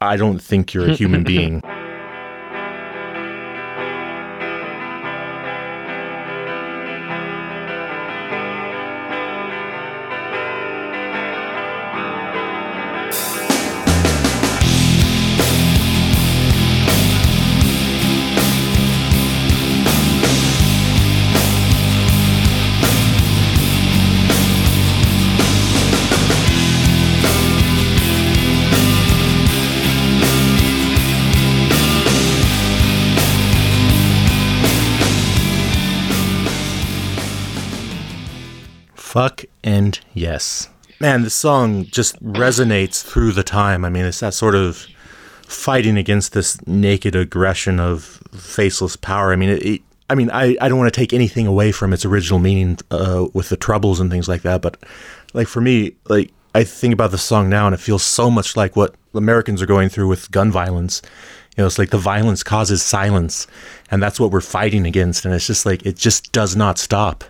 I don't think you're a human being. Fuck and yes. Man, this song just resonates through the time. I mean, it's that sort of fighting against this naked aggression of faceless power. I mean, it, it, I mean, I, I don't want to take anything away from its original meaning uh, with the Troubles and things like that. But like for me, like I think about the song now and it feels so much like what Americans are going through with gun violence. You know, it's like the violence causes silence, and that's what we're fighting against. And it's just like, it just does not stop.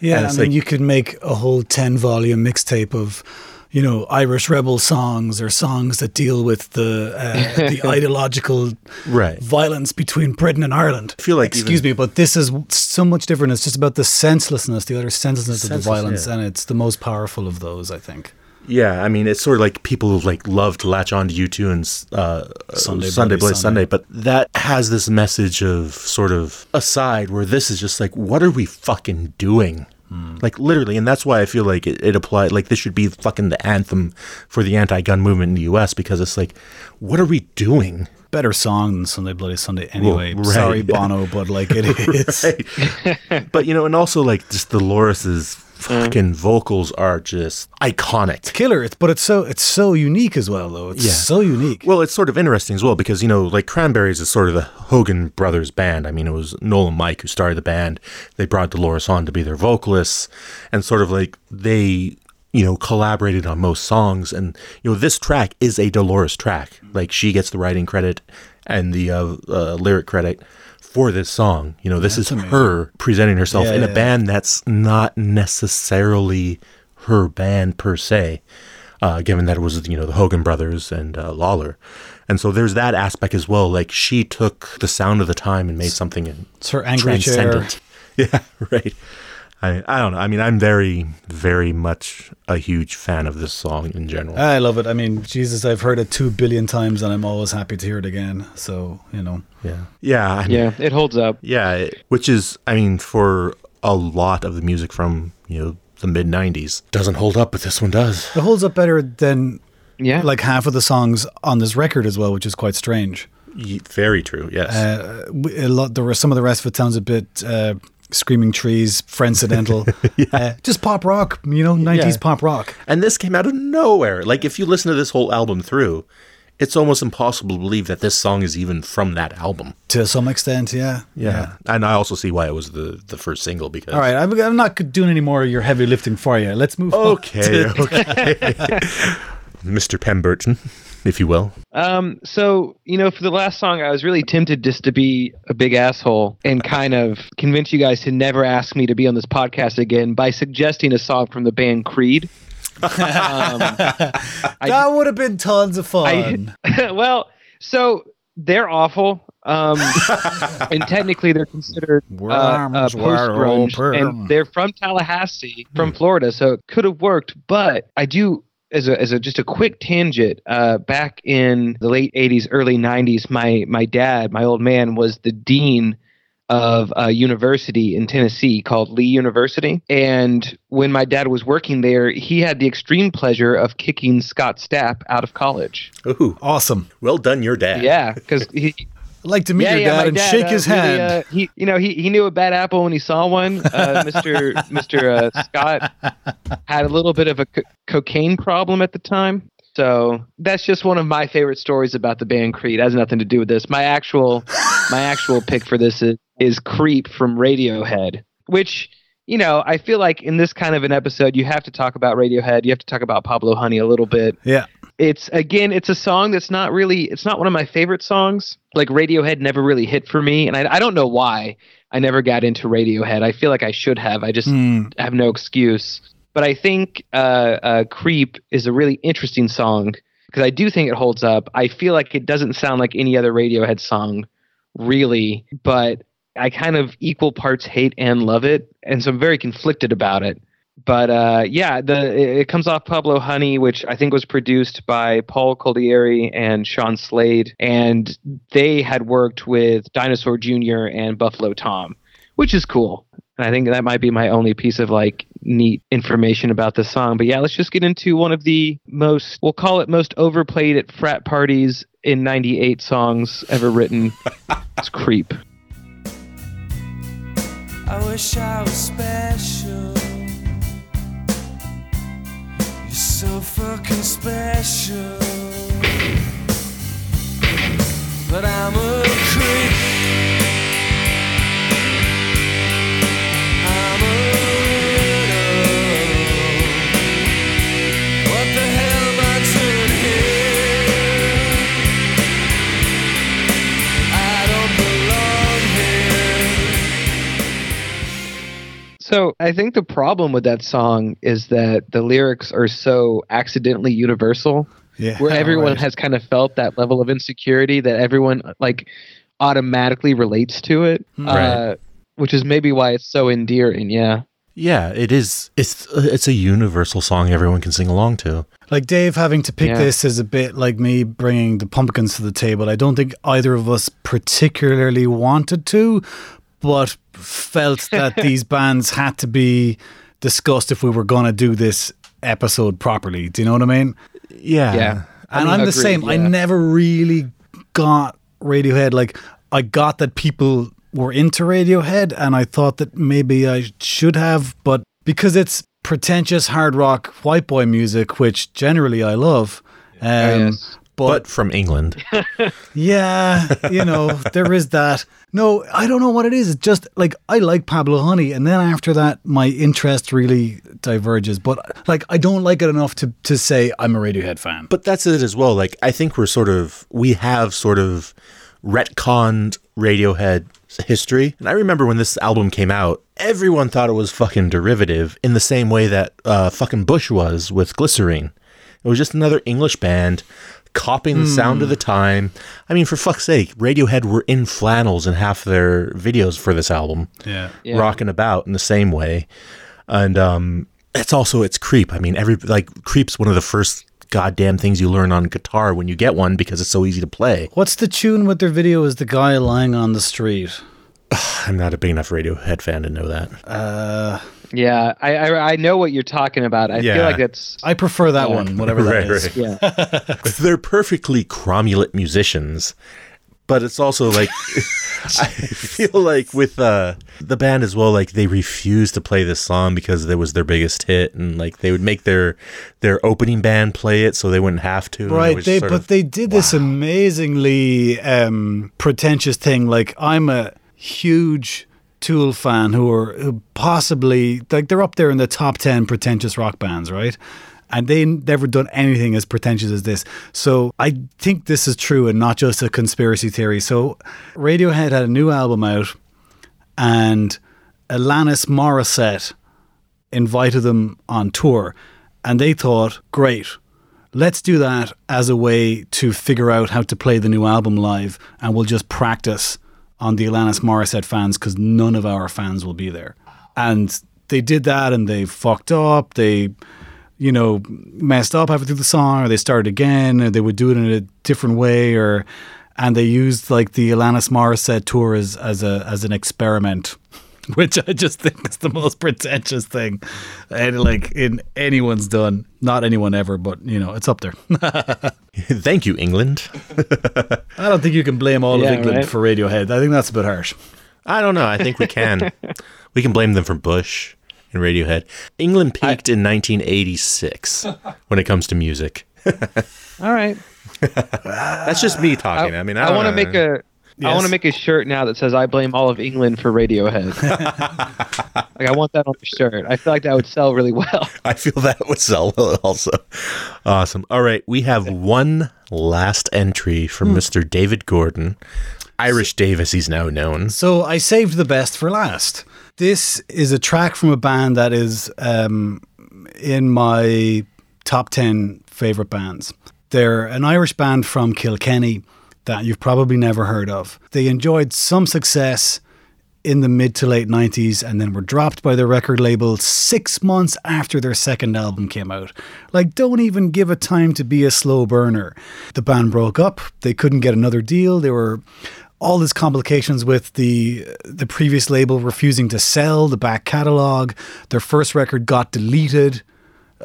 Yeah, I mean, like, you could make a whole ten-volume mixtape of, you know, Irish rebel songs or songs that deal with the uh, the ideological right. violence between Britain and Ireland. I feel like Excuse even, me, but this is so much different. It's just about the senselessness, the utter senselessness senseless, of the violence, yeah. and it's the most powerful of those, I think. Yeah, I mean, it's sort of like people like love to latch on to U two and uh, Sunday, Sunday, Bloody Sunday, but that has this message of sort of aside where this is just like, what are we fucking doing? Mm. Like literally, and that's why I feel like it, it applied. Like this should be fucking the anthem for the anti-gun movement in the U S because it's like, what are we doing? Better song than Sunday Bloody Sunday anyway. Well, right. Sorry, Bono, but like it is. Right. But you know, and also like just the Dolores is. Fucking mm. vocals are just iconic. It's killer, but it's so it's so unique as well, though. It's yeah. so unique. Well, it's sort of interesting as well because, you know, like Cranberries is sort of the Hogan Brothers band. I mean, it was Noel and Mike who started the band. They brought Dolores on to be their vocalists, and sort of like they, you know, collaborated on most songs. And, you know, this track is a Dolores track. Like, she gets the writing credit and the uh, uh, lyric credit for this song. You know, this that's is amazing. Her presenting herself yeah, in a yeah. band that's not necessarily her band per se, uh, given that it was, you know, the Hogan Brothers and uh, Lawlor. And so there's that aspect as well. Like, she took the sound of the time and made something it's her angry transcendent. Chair. Yeah, right. I, I don't know. I mean, I'm very, very much a huge fan of this song in general. I love it. I mean, Jesus, I've heard it two billion times and I'm always happy to hear it again. So, you know. Yeah. Yeah. I mean, yeah. It holds up. Yeah. It, which is, I mean, for a lot of the music from, you know, the mid nineties, doesn't hold up, but this one does. It holds up better than yeah. like half of the songs on this record as well, which is quite strange. Ye- very true. Yes. Uh, a lot, there were some of the rest of it sounds a bit, uh, Screaming Trees, Friendscendental, yeah. uh, just pop rock, you know, nineties yeah. pop rock. And this came out of nowhere. Like, if you listen to this whole album through, it's almost impossible to believe that this song is even from that album. To some extent, yeah. Yeah. yeah. And I also see why it was the, the first single because... All right, I'm, I'm not doing any more of your heavy lifting for you. Let's move okay, on. To- okay, okay. Mister Pemberton, if you will. Um, so, you know, for the last song, I was really tempted just to be a big asshole and kind of convince you guys to never ask me to be on this podcast again by suggesting a song from the band Creed. Um, that I, would have been tons of fun. I, well, so they're awful. Um, and technically they're considered uh, uh, post-grunge, and they're from Tallahassee, from hmm. Florida, so it could have worked, but I do... As a, as a just a quick tangent, uh, back in the late eighties, early nineties, my my dad, my old man, was the dean of a university in Tennessee called Lee University. And when my dad was working there, he had the extreme pleasure of kicking Scott Stapp out of college. Ooh, awesome. Well done, your dad. Yeah, because he... I'd like to meet yeah, your dad yeah, and dad, shake uh, his really, hand. Uh, he, you know, he, he knew a bad apple when he saw one. Uh, Mister Mister Uh, Scott had a little bit of a co- cocaine problem at the time. So that's just one of my favorite stories about the band Creed. It has nothing to do with this. My actual my actual pick for this is, is Creep from Radiohead, which, you know, I feel like in this kind of an episode, you have to talk about Radiohead. You have to talk about Pablo Honey a little bit. Yeah. It's, again, it's a song that's not really, it's not one of my favorite songs. Like, Radiohead never really hit for me. And I, I don't know why I never got into Radiohead. I feel like I should have. I just mm. have no excuse. But I think uh, uh, Creep is a really interesting song because I do think it holds up. I feel like it doesn't sound like any other Radiohead song, really. But I kind of equal parts hate and love it. And so I'm very conflicted about it. But uh, yeah, the it comes off Pablo Honey, which I think was produced by Paul Coldieri and Sean Slade. And they had worked with Dinosaur Junior and Buffalo Tom, which is cool. And I think that might be my only piece of like neat information about this song. But yeah, let's just get into one of the most, we'll call it most overplayed at frat parties in ninety-eight songs ever written. It's Creep. I wish I was special. You're so fucking special, but I'm a creep. So I think the problem with that song is that the lyrics are so accidentally universal, yeah, where everyone right. has kind of felt that level of insecurity that everyone like automatically relates to it, right. uh, which is maybe why it's so endearing. Yeah. Yeah, it is. It's it's a universal song everyone can sing along to. Like Dave having to pick yeah. this is a bit like me bringing the Pumpkins to the table. I don't think either of us particularly wanted to, but felt that these bands had to be discussed if we were going to do this episode properly. Do you know what I mean? Yeah. yeah. And I mean, I'm the agreed, same. Yeah. I never really got Radiohead. Like, I got that people were into Radiohead, and I thought that maybe I should have, but because it's pretentious hard rock white boy music, which generally I love, um, oh, yes. but, but from England. Yeah, you know, there is that. No, I don't know what it is. It's just like, I like Pablo Honey, and then after that, my interest really diverges. But like, I don't like it enough to, to say I'm a Radiohead fan. But that's it as well. Like, I think we're sort of, we have sort of retconned Radiohead history. And I remember when this album came out, everyone thought it was fucking derivative in the same way that uh, fucking Bush was with Glycerine. It was just another English band copying the mm. sound of the time. I mean, for fuck's sake, Radiohead were in flannels in half their videos for this album. Yeah. yeah. Rocking about in the same way. And um, it's also, it's Creep. I mean, every like Creep's one of the first goddamn things you learn on guitar when you get one because it's so easy to play. What's the tune with their video is the guy lying on the street? I'm not a big enough Radiohead fan to know that. Uh, yeah, I, I I know what you're talking about. I yeah. feel like it's... I prefer that yeah. one, whatever that right, is. Right. Yeah. They're perfectly cromulent musicians, but it's also like... I feel like with uh, the band as well, like they refused to play this song because it was their biggest hit, and like they would make their their opening band play it so they wouldn't have to. Right, they, but of, they did wow. this amazingly um, pretentious thing. Like, I'm a huge Tool fan who are who possibly, like they're up there in the top ten pretentious rock bands, right? And they never done anything as pretentious as this. So I think this is true and not just a conspiracy theory. So Radiohead had a new album out, and Alanis Morissette invited them on tour. And they thought, great, let's do that as a way to figure out how to play the new album live. And we'll just practice on the Alanis Morissette fans because none of our fans will be there. And they did that and they fucked up. They... you know, messed up halfway through the song, or they started again, or they would do it in a different way, or and they used like the Alanis Morissette tour as, as a as an experiment, which I just think is the most pretentious thing, and like in anyone's done, not anyone ever, but you know, it's up there. Thank you, England. I don't think you can blame all yeah, of England right? for Radiohead. I think that's a bit harsh. I don't know. I think we can. We can blame them for Bush. Radiohead. England peaked I, in nineteen eighty-six when it comes to music. All right. That's just me talking. I, I mean, I, I want to make a yes. I want to make a shirt now that says I blame all of England for Radiohead. Like I want that on the shirt. I feel like that would sell really well. I feel that would sell well also. Awesome. All right, we have one last entry from hmm. Mister David Gordon. Irish Davis, he's now known. So I saved the best for last. This is a track from a band that is um, in my top ten favourite bands. They're an Irish band from Kilkenny that you've probably never heard of. They enjoyed some success in the mid to late nineties and then were dropped by their record label six months after their second album came out. Like, don't even give it time to be a slow burner. The band broke up. They couldn't get another deal. They were... all these complications with the the previous label refusing to sell the back catalogue. Their first record got deleted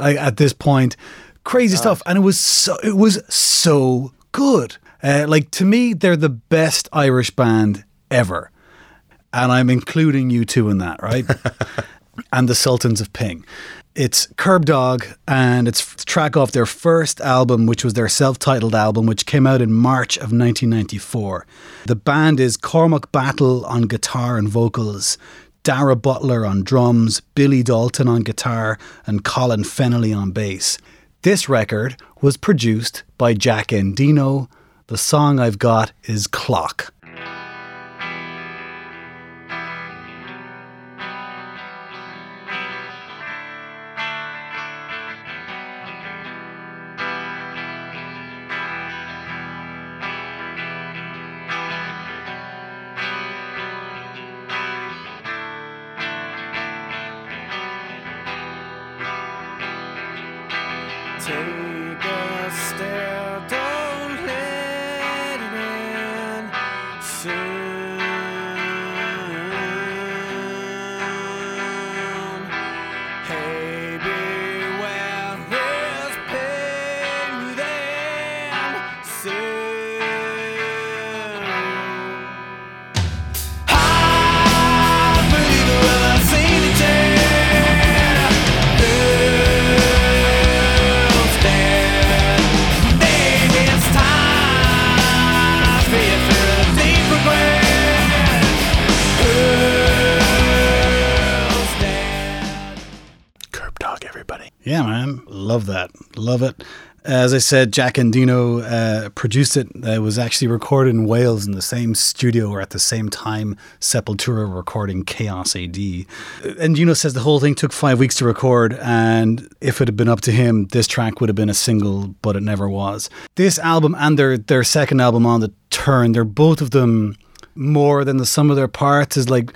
uh, at this point. Crazy uh, stuff. And it was so, it was so good. Uh, like, to me, they're the best Irish band ever. And I'm including you two in that, right? And the Sultans of Ping. It's Curb Dog, and it's a track off their first album, which was their self-titled album, which came out in March of nineteen ninety-four. The band is Cormac Battle on guitar and vocals, Dara Butler on drums, Billy Dalton on guitar, and Colin Fennelly on bass. This record was produced by Jack Endino. The song I've got is Clock. Yeah, man. Love that. Love it. As I said, Jack and Dino uh, produced it. It was actually recorded in Wales in the same studio or at the same time Sepultura were recording Chaos A D. And Dino says the whole thing took five weeks to record, and if it had been up to him, this track would have been a single, but it never was. This album and their, their second album, On the Turn, they're both of them more than the sum of their parts. Is like,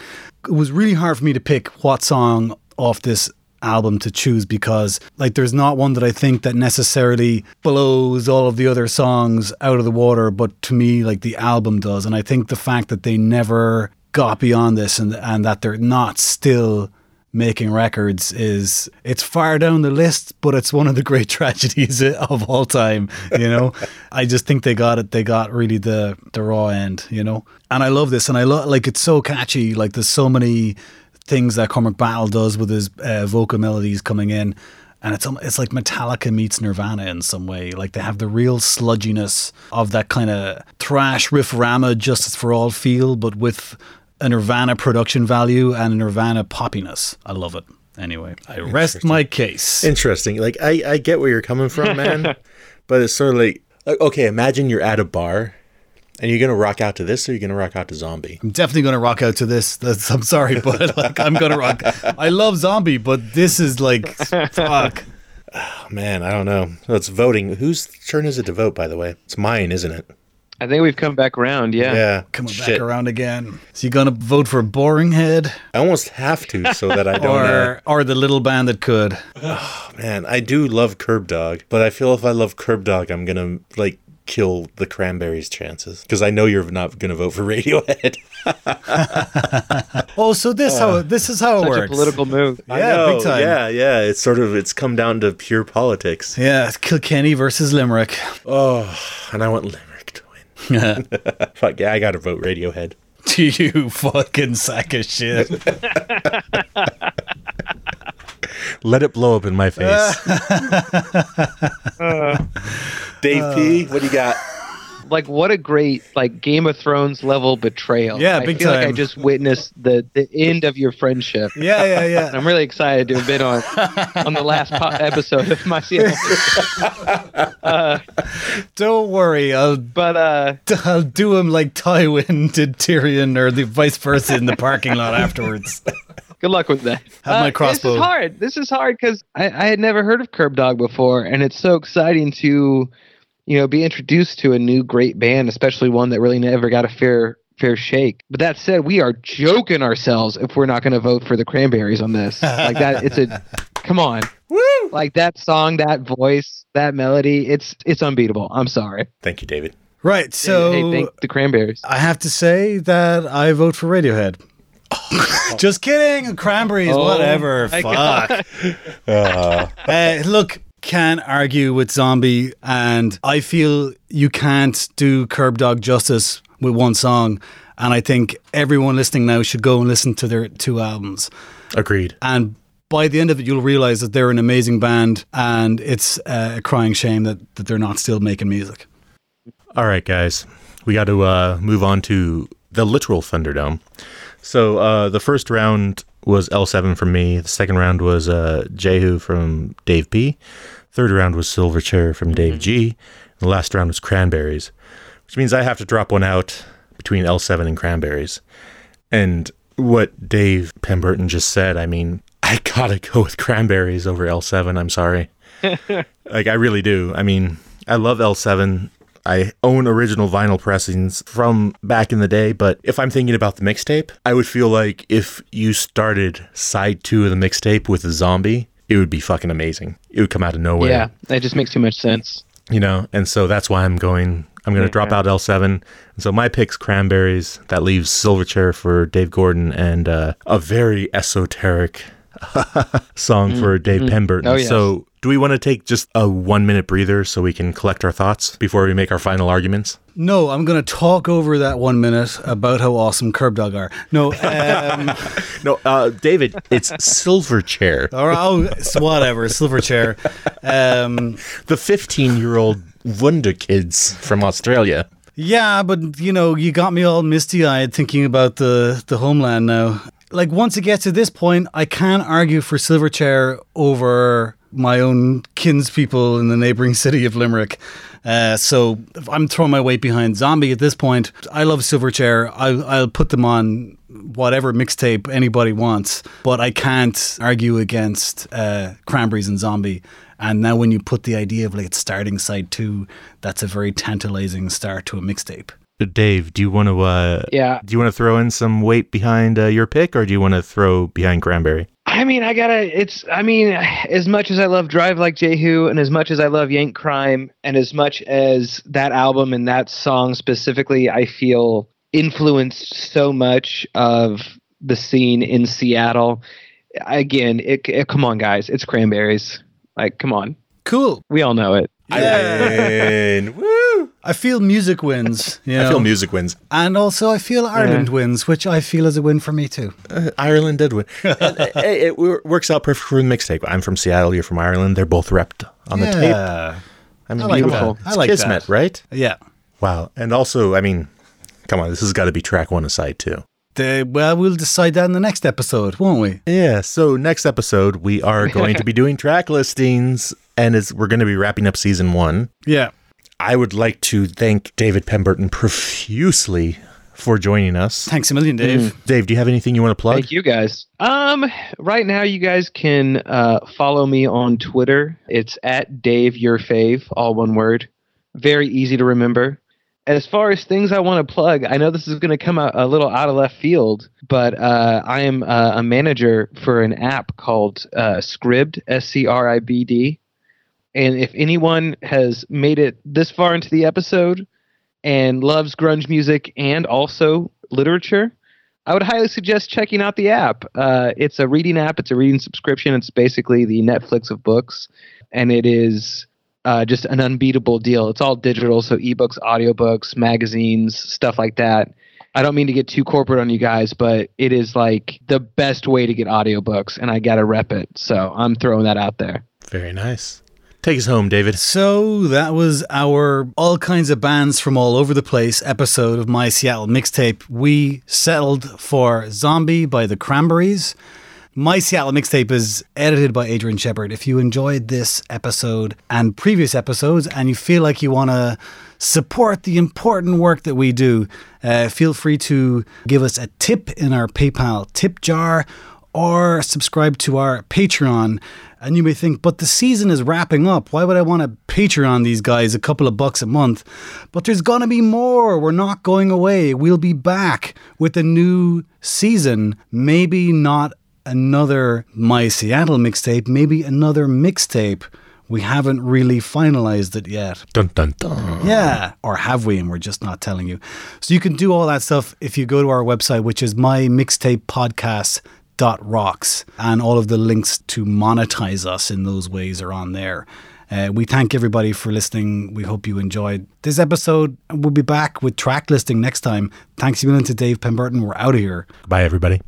it was really hard for me to pick what song off this album to choose, because like there's not one that I think that necessarily blows all of the other songs out of the water, but to me like the album does. And I think the fact that they never got beyond this and and that they're not still making records is, it's far down the list, but it's one of the great tragedies of all time, you know. I just think they got it they got really the the raw end, you know. And I love this, and I love, like, it's so catchy. Like, there's so many things that Cormac Battle does with his uh, vocal melodies coming in, and it's it's like Metallica meets Nirvana in some way. Like, they have the real sludginess of that kind of thrash riff-rama Justice for All feel, but with a Nirvana production value and a Nirvana poppiness. I love it. Anyway, I rest my case. Interesting. Like, I, I get where you're coming from, man, but it's sort of like, okay, imagine you're at a bar. And you're going to rock out to this, or you're going to rock out to Zombie? I'm definitely going to rock out to this. That's, I'm sorry, but like, I'm going to rock. I love Zombie, but this is like, fuck. Oh, man, I don't know. That's voting. Whose turn is it to vote, by the way? It's mine, isn't it? I think we've come back around, yeah. Yeah. Coming Shit. back around again. So you're going to vote for Boring Head? I almost have to, so that I don't... or, uh, or the little band that could. Oh, man, I do love Curb Dog, but I feel if I love Curb Dog, I'm going to, like, kill the Cranberries' chances, because I know you're not going to vote for Radiohead. Oh, so this uh, how this is how it such works. A political move. Yeah, I know, big time. Yeah, yeah. It's sort of it's come down to pure politics. Yeah, it's Kilkenny versus Limerick. Oh, and I want Limerick to win. Fuck yeah, I got to vote Radiohead. You fucking sack of shit. Let it blow up in my face. uh, Dave uh, P, what do you got? Like, what a great, like, Game of Thrones level betrayal. Yeah, I big feel time. Like, I just witnessed the, the end of your friendship. Yeah, yeah, yeah. I'm really excited to have been on on the last po- episode of my season. uh, Don't worry, I'll but uh, I'll do him like Tywin did Tyrion, or the vice versa, in the parking lot afterwards. Good luck with that. Have uh, my crossbow. This is hard. This is hard because I, I had never heard of Curb Dog before, and it's so exciting to, you know, be introduced to a new great band, especially one that really never got a fair fair shake. But that said, we are joking ourselves if we're not going to vote for the Cranberries on this. Like that, it's a come on. Woo! Like that song, that voice, that melody, it's it's unbeatable. I'm sorry. Thank you, David. Right. So hey, thank the Cranberries. I have to say that I vote for Radiohead. Just kidding. Cranberries, oh, whatever. Fuck. uh. Uh, look, can argue with Zombie, and I feel you can't do Curb Dog justice with one song. And I think everyone listening now should go and listen to their two albums. Agreed. And by the end of it, you'll realize that they're an amazing band, and it's uh, a crying shame that, that they're not still making music. All right, guys. We got to uh, move on to the literal Thunderdome. So uh, the first round was L seven from me. The second round was uh, Jehu from Dave P. Third round was Silverchair from Dave G. And the last round was Cranberries, which means I have to drop one out between L seven and Cranberries. And what Dave Pemberton just said, I mean, I gotta go with Cranberries over L seven. I'm sorry. Like, I really do. I mean, I love L seven. I own original vinyl pressings from back in the day, but if I'm thinking about the mixtape, I would feel like if you started side two of the mixtape with a Zombie, it would be fucking amazing. It would come out of nowhere. Yeah, that just makes too much sense. You know, and so that's why I'm going, I'm going to drop out L seven. And so my pick's Cranberries. That leaves Silverchair for Dave Gordon and uh, a very esoteric song mm-hmm. for Dave mm-hmm. Pemberton. Oh, yes. So Do we want to take just a one-minute breather so we can collect our thoughts before we make our final arguments? No, I'm going to talk over that one minute about how awesome Curb Dog are. No, um... no, uh, David, it's Silverchair. All right, oh, it's whatever, Silverchair. Um, the fifteen-year-old Wonder Kids from Australia. Yeah, but, you know, you got me all misty-eyed thinking about the, the homeland now. Like, once it gets to this point, I can argue for Silverchair over my own kinspeople in the neighbouring city of Limerick. Uh, so I'm throwing my weight behind Zombie at this point. I love Silverchair. I'll, I'll put them on whatever mixtape anybody wants, but I can't argue against uh, Cranberries and Zombie. And now when you put the idea of like it's starting side two, that's a very tantalising start to a mixtape. Dave, do you want to uh, yeah. do you want to throw in some weight behind uh, your pick, or do you want to throw behind Cranberry? I mean, I gotta, it's, I mean, as much as I love Drive Like Jehu, and as much as I love Yank Crime, and as much as that album and that song specifically, I feel influenced so much of the scene in Seattle. Again, it, it come on, guys, it's Cranberries. Like, come on. Cool. We all know it. I win. Woo! I feel music wins. You know? I feel music wins. And also I feel Ireland yeah. wins, which I feel is a win for me too. Uh, Ireland did win. it, it, it works out perfect for the mixtape. I'm from Seattle, you're from Ireland. They're both repped on yeah. the tape. I mean, I like beautiful. That. I like Kismet, that. right? Yeah. Wow. And also, I mean, come on, this has got to be track one aside too. The, well, we'll decide that in the next episode, won't we? Yeah, so next episode, we are going to be doing track listings, and it's, we're going to be wrapping up season one. Yeah. I would like to thank David Pemberton profusely for joining us. Thanks a million, Dave. Mm. Dave, do you have anything you want to plug? Thank you, guys. Um, right now, you guys can uh, follow me on Twitter. It's at DaveYourFave, all one word. Very easy to remember. As far as things I want to plug, I know this is going to come a, a little out of left field, but uh, I am uh, a manager for an app called uh, Scribd, S C R I B D. And if anyone has made it this far into the episode and loves grunge music and also literature, I would highly suggest checking out the app. Uh, it's a reading app. It's a reading subscription. It's basically the Netflix of books, and it is... Uh, just an unbeatable deal. It's all digital, so ebooks, audiobooks, magazines, stuff like that. I don't mean to get too corporate on you guys, but it is like the best way to get audiobooks, and I gotta rep it. So I'm throwing that out there. Very nice. Take us home, David. So that was our all kinds of bands from all over the place episode of My Seattle Mixtape. We settled for Zombie by the Cranberries. My Seattle Mixtape is edited by Adrian Shepherd. If you enjoyed this episode and previous episodes and you feel like you want to support the important work that we do, uh, feel free to give us a tip in our PayPal tip jar or subscribe to our Patreon. And you may think, but the season is wrapping up. Why would I want to Patreon these guys a couple of bucks a month? But there's going to be more. We're not going away. We'll be back with a new season. Maybe not another My Seattle Mixtape, maybe another mixtape. We haven't really finalized it yet. Dun, dun, dun. Yeah. Or have we, and we're just not telling you. So you can do all that stuff if you go to our website, which is my mixtape podcast dot rocks, and all of the links to monetize us in those ways are on there. Uh, we thank everybody for listening. We hope you enjoyed this episode. We'll be back with track listing next time. Thanks a million to Dave Pemberton. We're out of here. Bye, everybody.